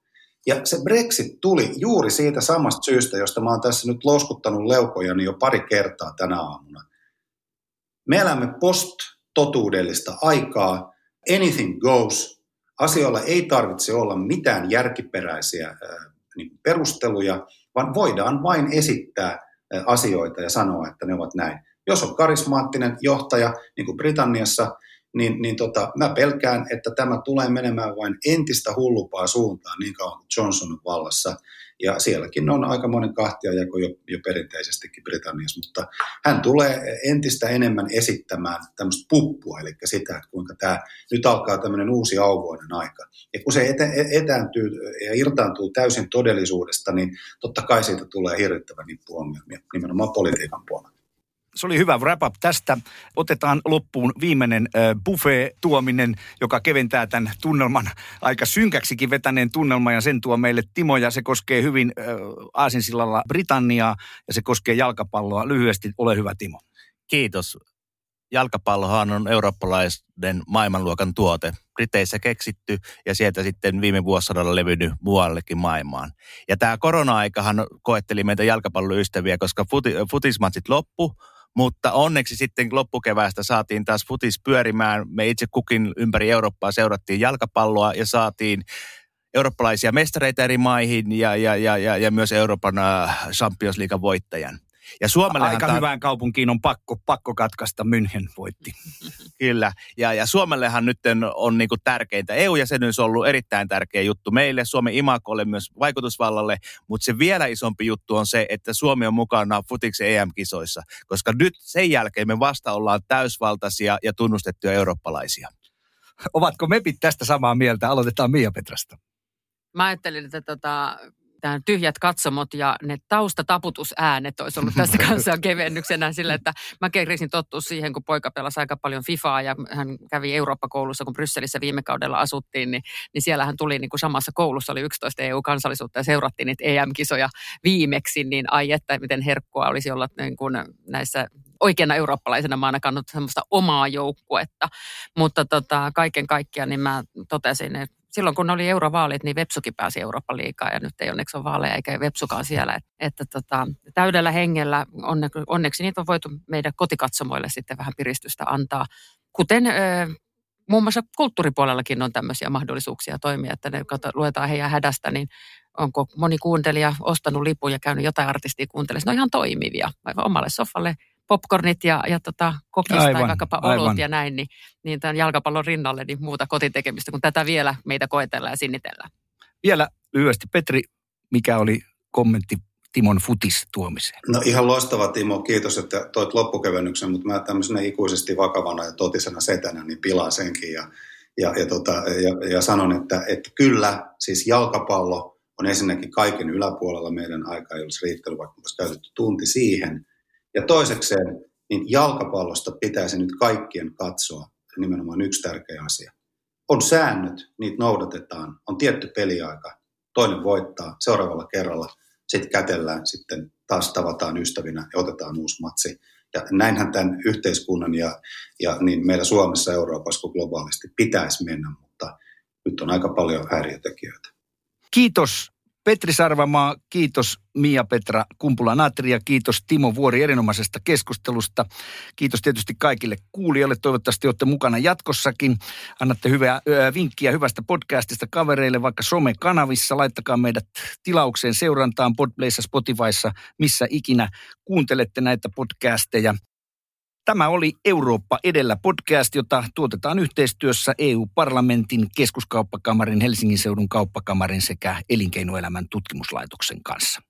Ja se Brexit tuli juuri siitä samasta syystä, josta mä oon tässä nyt louskuttanut leukojani jo pari kertaa tänä aamuna. Me elämme post-totuudellista aikaa, anything goes, asioilla ei tarvitse olla mitään järkiperäisiä äh, niin perusteluja, vaan voidaan vain esittää äh, asioita ja sanoa, että ne ovat näin. Jos on karismaattinen johtaja, niin kuin Britanniassa, niin, niin tota, mä pelkään, että tämä tulee menemään vain entistä hullupaa suuntaan niin kauan kuin Johnson on vallassa. Ja sielläkin on aikamoinen kahtiajako jo, jo perinteisestikin Britanniassa, mutta hän tulee entistä enemmän esittämään tämmöistä puppua, eli sitä, että kuinka tämä nyt alkaa tämmöinen uusi auvoinen aika. Ja kun se etä, etääntyy ja irtaantuu täysin todellisuudesta, niin totta kai siitä tulee hirvittävän nippuongelmia, nimenomaan politiikan puolella. Se oli hyvä wrap-up tästä. Otetaan loppuun viimeinen äh, buffet-tuominen, joka keventää tämän tunnelman, aika synkäksikin vetäneen tunnelman, ja sen tuo meille Timo, ja se koskee hyvin äh, aasinsillalla Britanniaa, ja se koskee jalkapalloa. Lyhyesti, ole hyvä Timo. Kiitos. Jalkapallohan on eurooppalaisten maailmanluokan tuote. Briteissä keksitty, ja sieltä sitten viime vuosisadalla levinnyt muuallekin maailmaan. Ja tämä korona-aikahan koetteli meitä jalkapalloystäviä, koska futi- futismatsit loppu. Mutta onneksi sitten loppukeväästä saatiin taas futis pyörimään. Me itse kukin ympäri Eurooppaa seurattiin jalkapalloa ja saatiin eurooppalaisia mestareita eri maihin ja, ja, ja, ja, ja myös Euroopan Champions League voittajan. Ja aika ta- hyvään kaupunkiin on pakko, pakko katkaista, München voitti. Kyllä, ja, ja Suomellehan nyt on niinku tärkeintä. E U-jäsenyys on ollut erittäin tärkeä juttu meille, Suomen imagolle, myös vaikutusvallalle, mutta se vielä isompi juttu on se, että Suomi on mukana futiksen E M-kisoissa, koska nyt sen jälkeen me vasta ollaan täysvaltaisia ja tunnustettuja eurooppalaisia. Ovatko mepit tästä samaa mieltä? Aloitetaan Mia-Petrasta. Mä ajattelin, että tota... Tämä tyhjät katsomot ja ne taustataputusäänet olisi ollut tässä kanssa kevennyksenä sillä, että mä kerisin tottua siihen, kun poika pelasi aika paljon FIFAa ja hän kävi Eurooppa-koulussa, kun Brysselissä viime kaudella asuttiin, niin, niin siellähän tuli niin kuin samassa koulussa, oli yksitoista E U-kansallisuutta ja seurattiin niitä E M-kisoja viimeksi, niin ai että miten herkkua olisi olla niin kuin näissä oikeana eurooppalaisena maana kannattaa semmoista omaa joukkuetta, mutta tota, kaiken kaikkiaan niin mä totesin, että silloin kun oli eurovaalit, niin Vepsukin pääsi Euroopan liigaan ja nyt ei onneksi ole vaaleja eikä Vepsukaan siellä. Että, että tota, täydellä hengellä onneksi, onneksi niitä on voitu meidän kotikatsomoille sitten vähän piristystä antaa. Kuten ö, muun muassa kulttuuripuolellakin on tämmöisiä mahdollisuuksia toimia, että ne luetaan heidän hädästä, niin onko moni kuuntelija ostanut lipun ja käynyt jotain artistia kuuntelemaan. Ne on ihan toimivia, aivan omalle sofalle. Popcornit ja, ja tota, kokista aivan, ja vaikkapa olut aivan. Ja näin, niin, niin tämän jalkapallon rinnalle niin muuta kotitekemistä, kun tätä vielä meitä koetellaan ja sinnitellään. Vielä lyhyesti, Petri, mikä oli kommentti Timon futistuomiseen? No ihan loistava, Timo, kiitos, että toit loppukevennyksen, mutta mä tämmöisenä ikuisesti vakavana ja totisena setänä niin pilaan senkin ja, ja, ja, tota, ja, ja sanon, että, että kyllä, siis jalkapallo on ensinnäkin kaiken yläpuolella, meidän aika ei olisi riittänyt, vaikka olisi käytetty tunti siihen. Ja toisekseen, niin jalkapallosta pitäisi nyt kaikkien katsoa nimenomaan yksi tärkeä asia. On säännöt, niitä noudatetaan, on tietty peliaika, toinen voittaa, seuraavalla kerralla sitten kätellään, sitten taas tavataan ystävinä ja otetaan uusi matsi. Ja näinhän tämän yhteiskunnan ja, ja niin meillä Suomessa, Euroopassa kuin globaalisti pitäisi mennä, mutta nyt on aika paljon häiriötekijöitä. Kiitos. Petri Sarvamaa, kiitos Mia-Petra Kumpula-Natri ja kiitos Timo Vuori erinomaisesta keskustelusta. Kiitos tietysti kaikille kuulijoille. Toivottavasti olette mukana jatkossakin. Annatte hyvää vinkkiä hyvästä podcastista kavereille vaikka somekanavissa. Laittakaa meidät tilaukseen seurantaan Podplayssa, Spotifyssa, missä ikinä kuuntelette näitä podcasteja. Tämä oli Eurooppa edellä podcast, jota tuotetaan yhteistyössä E U-parlamentin, Keskuskauppakamarin, Helsingin seudun kauppakamarin sekä Elinkeinoelämän tutkimuslaitoksen kanssa.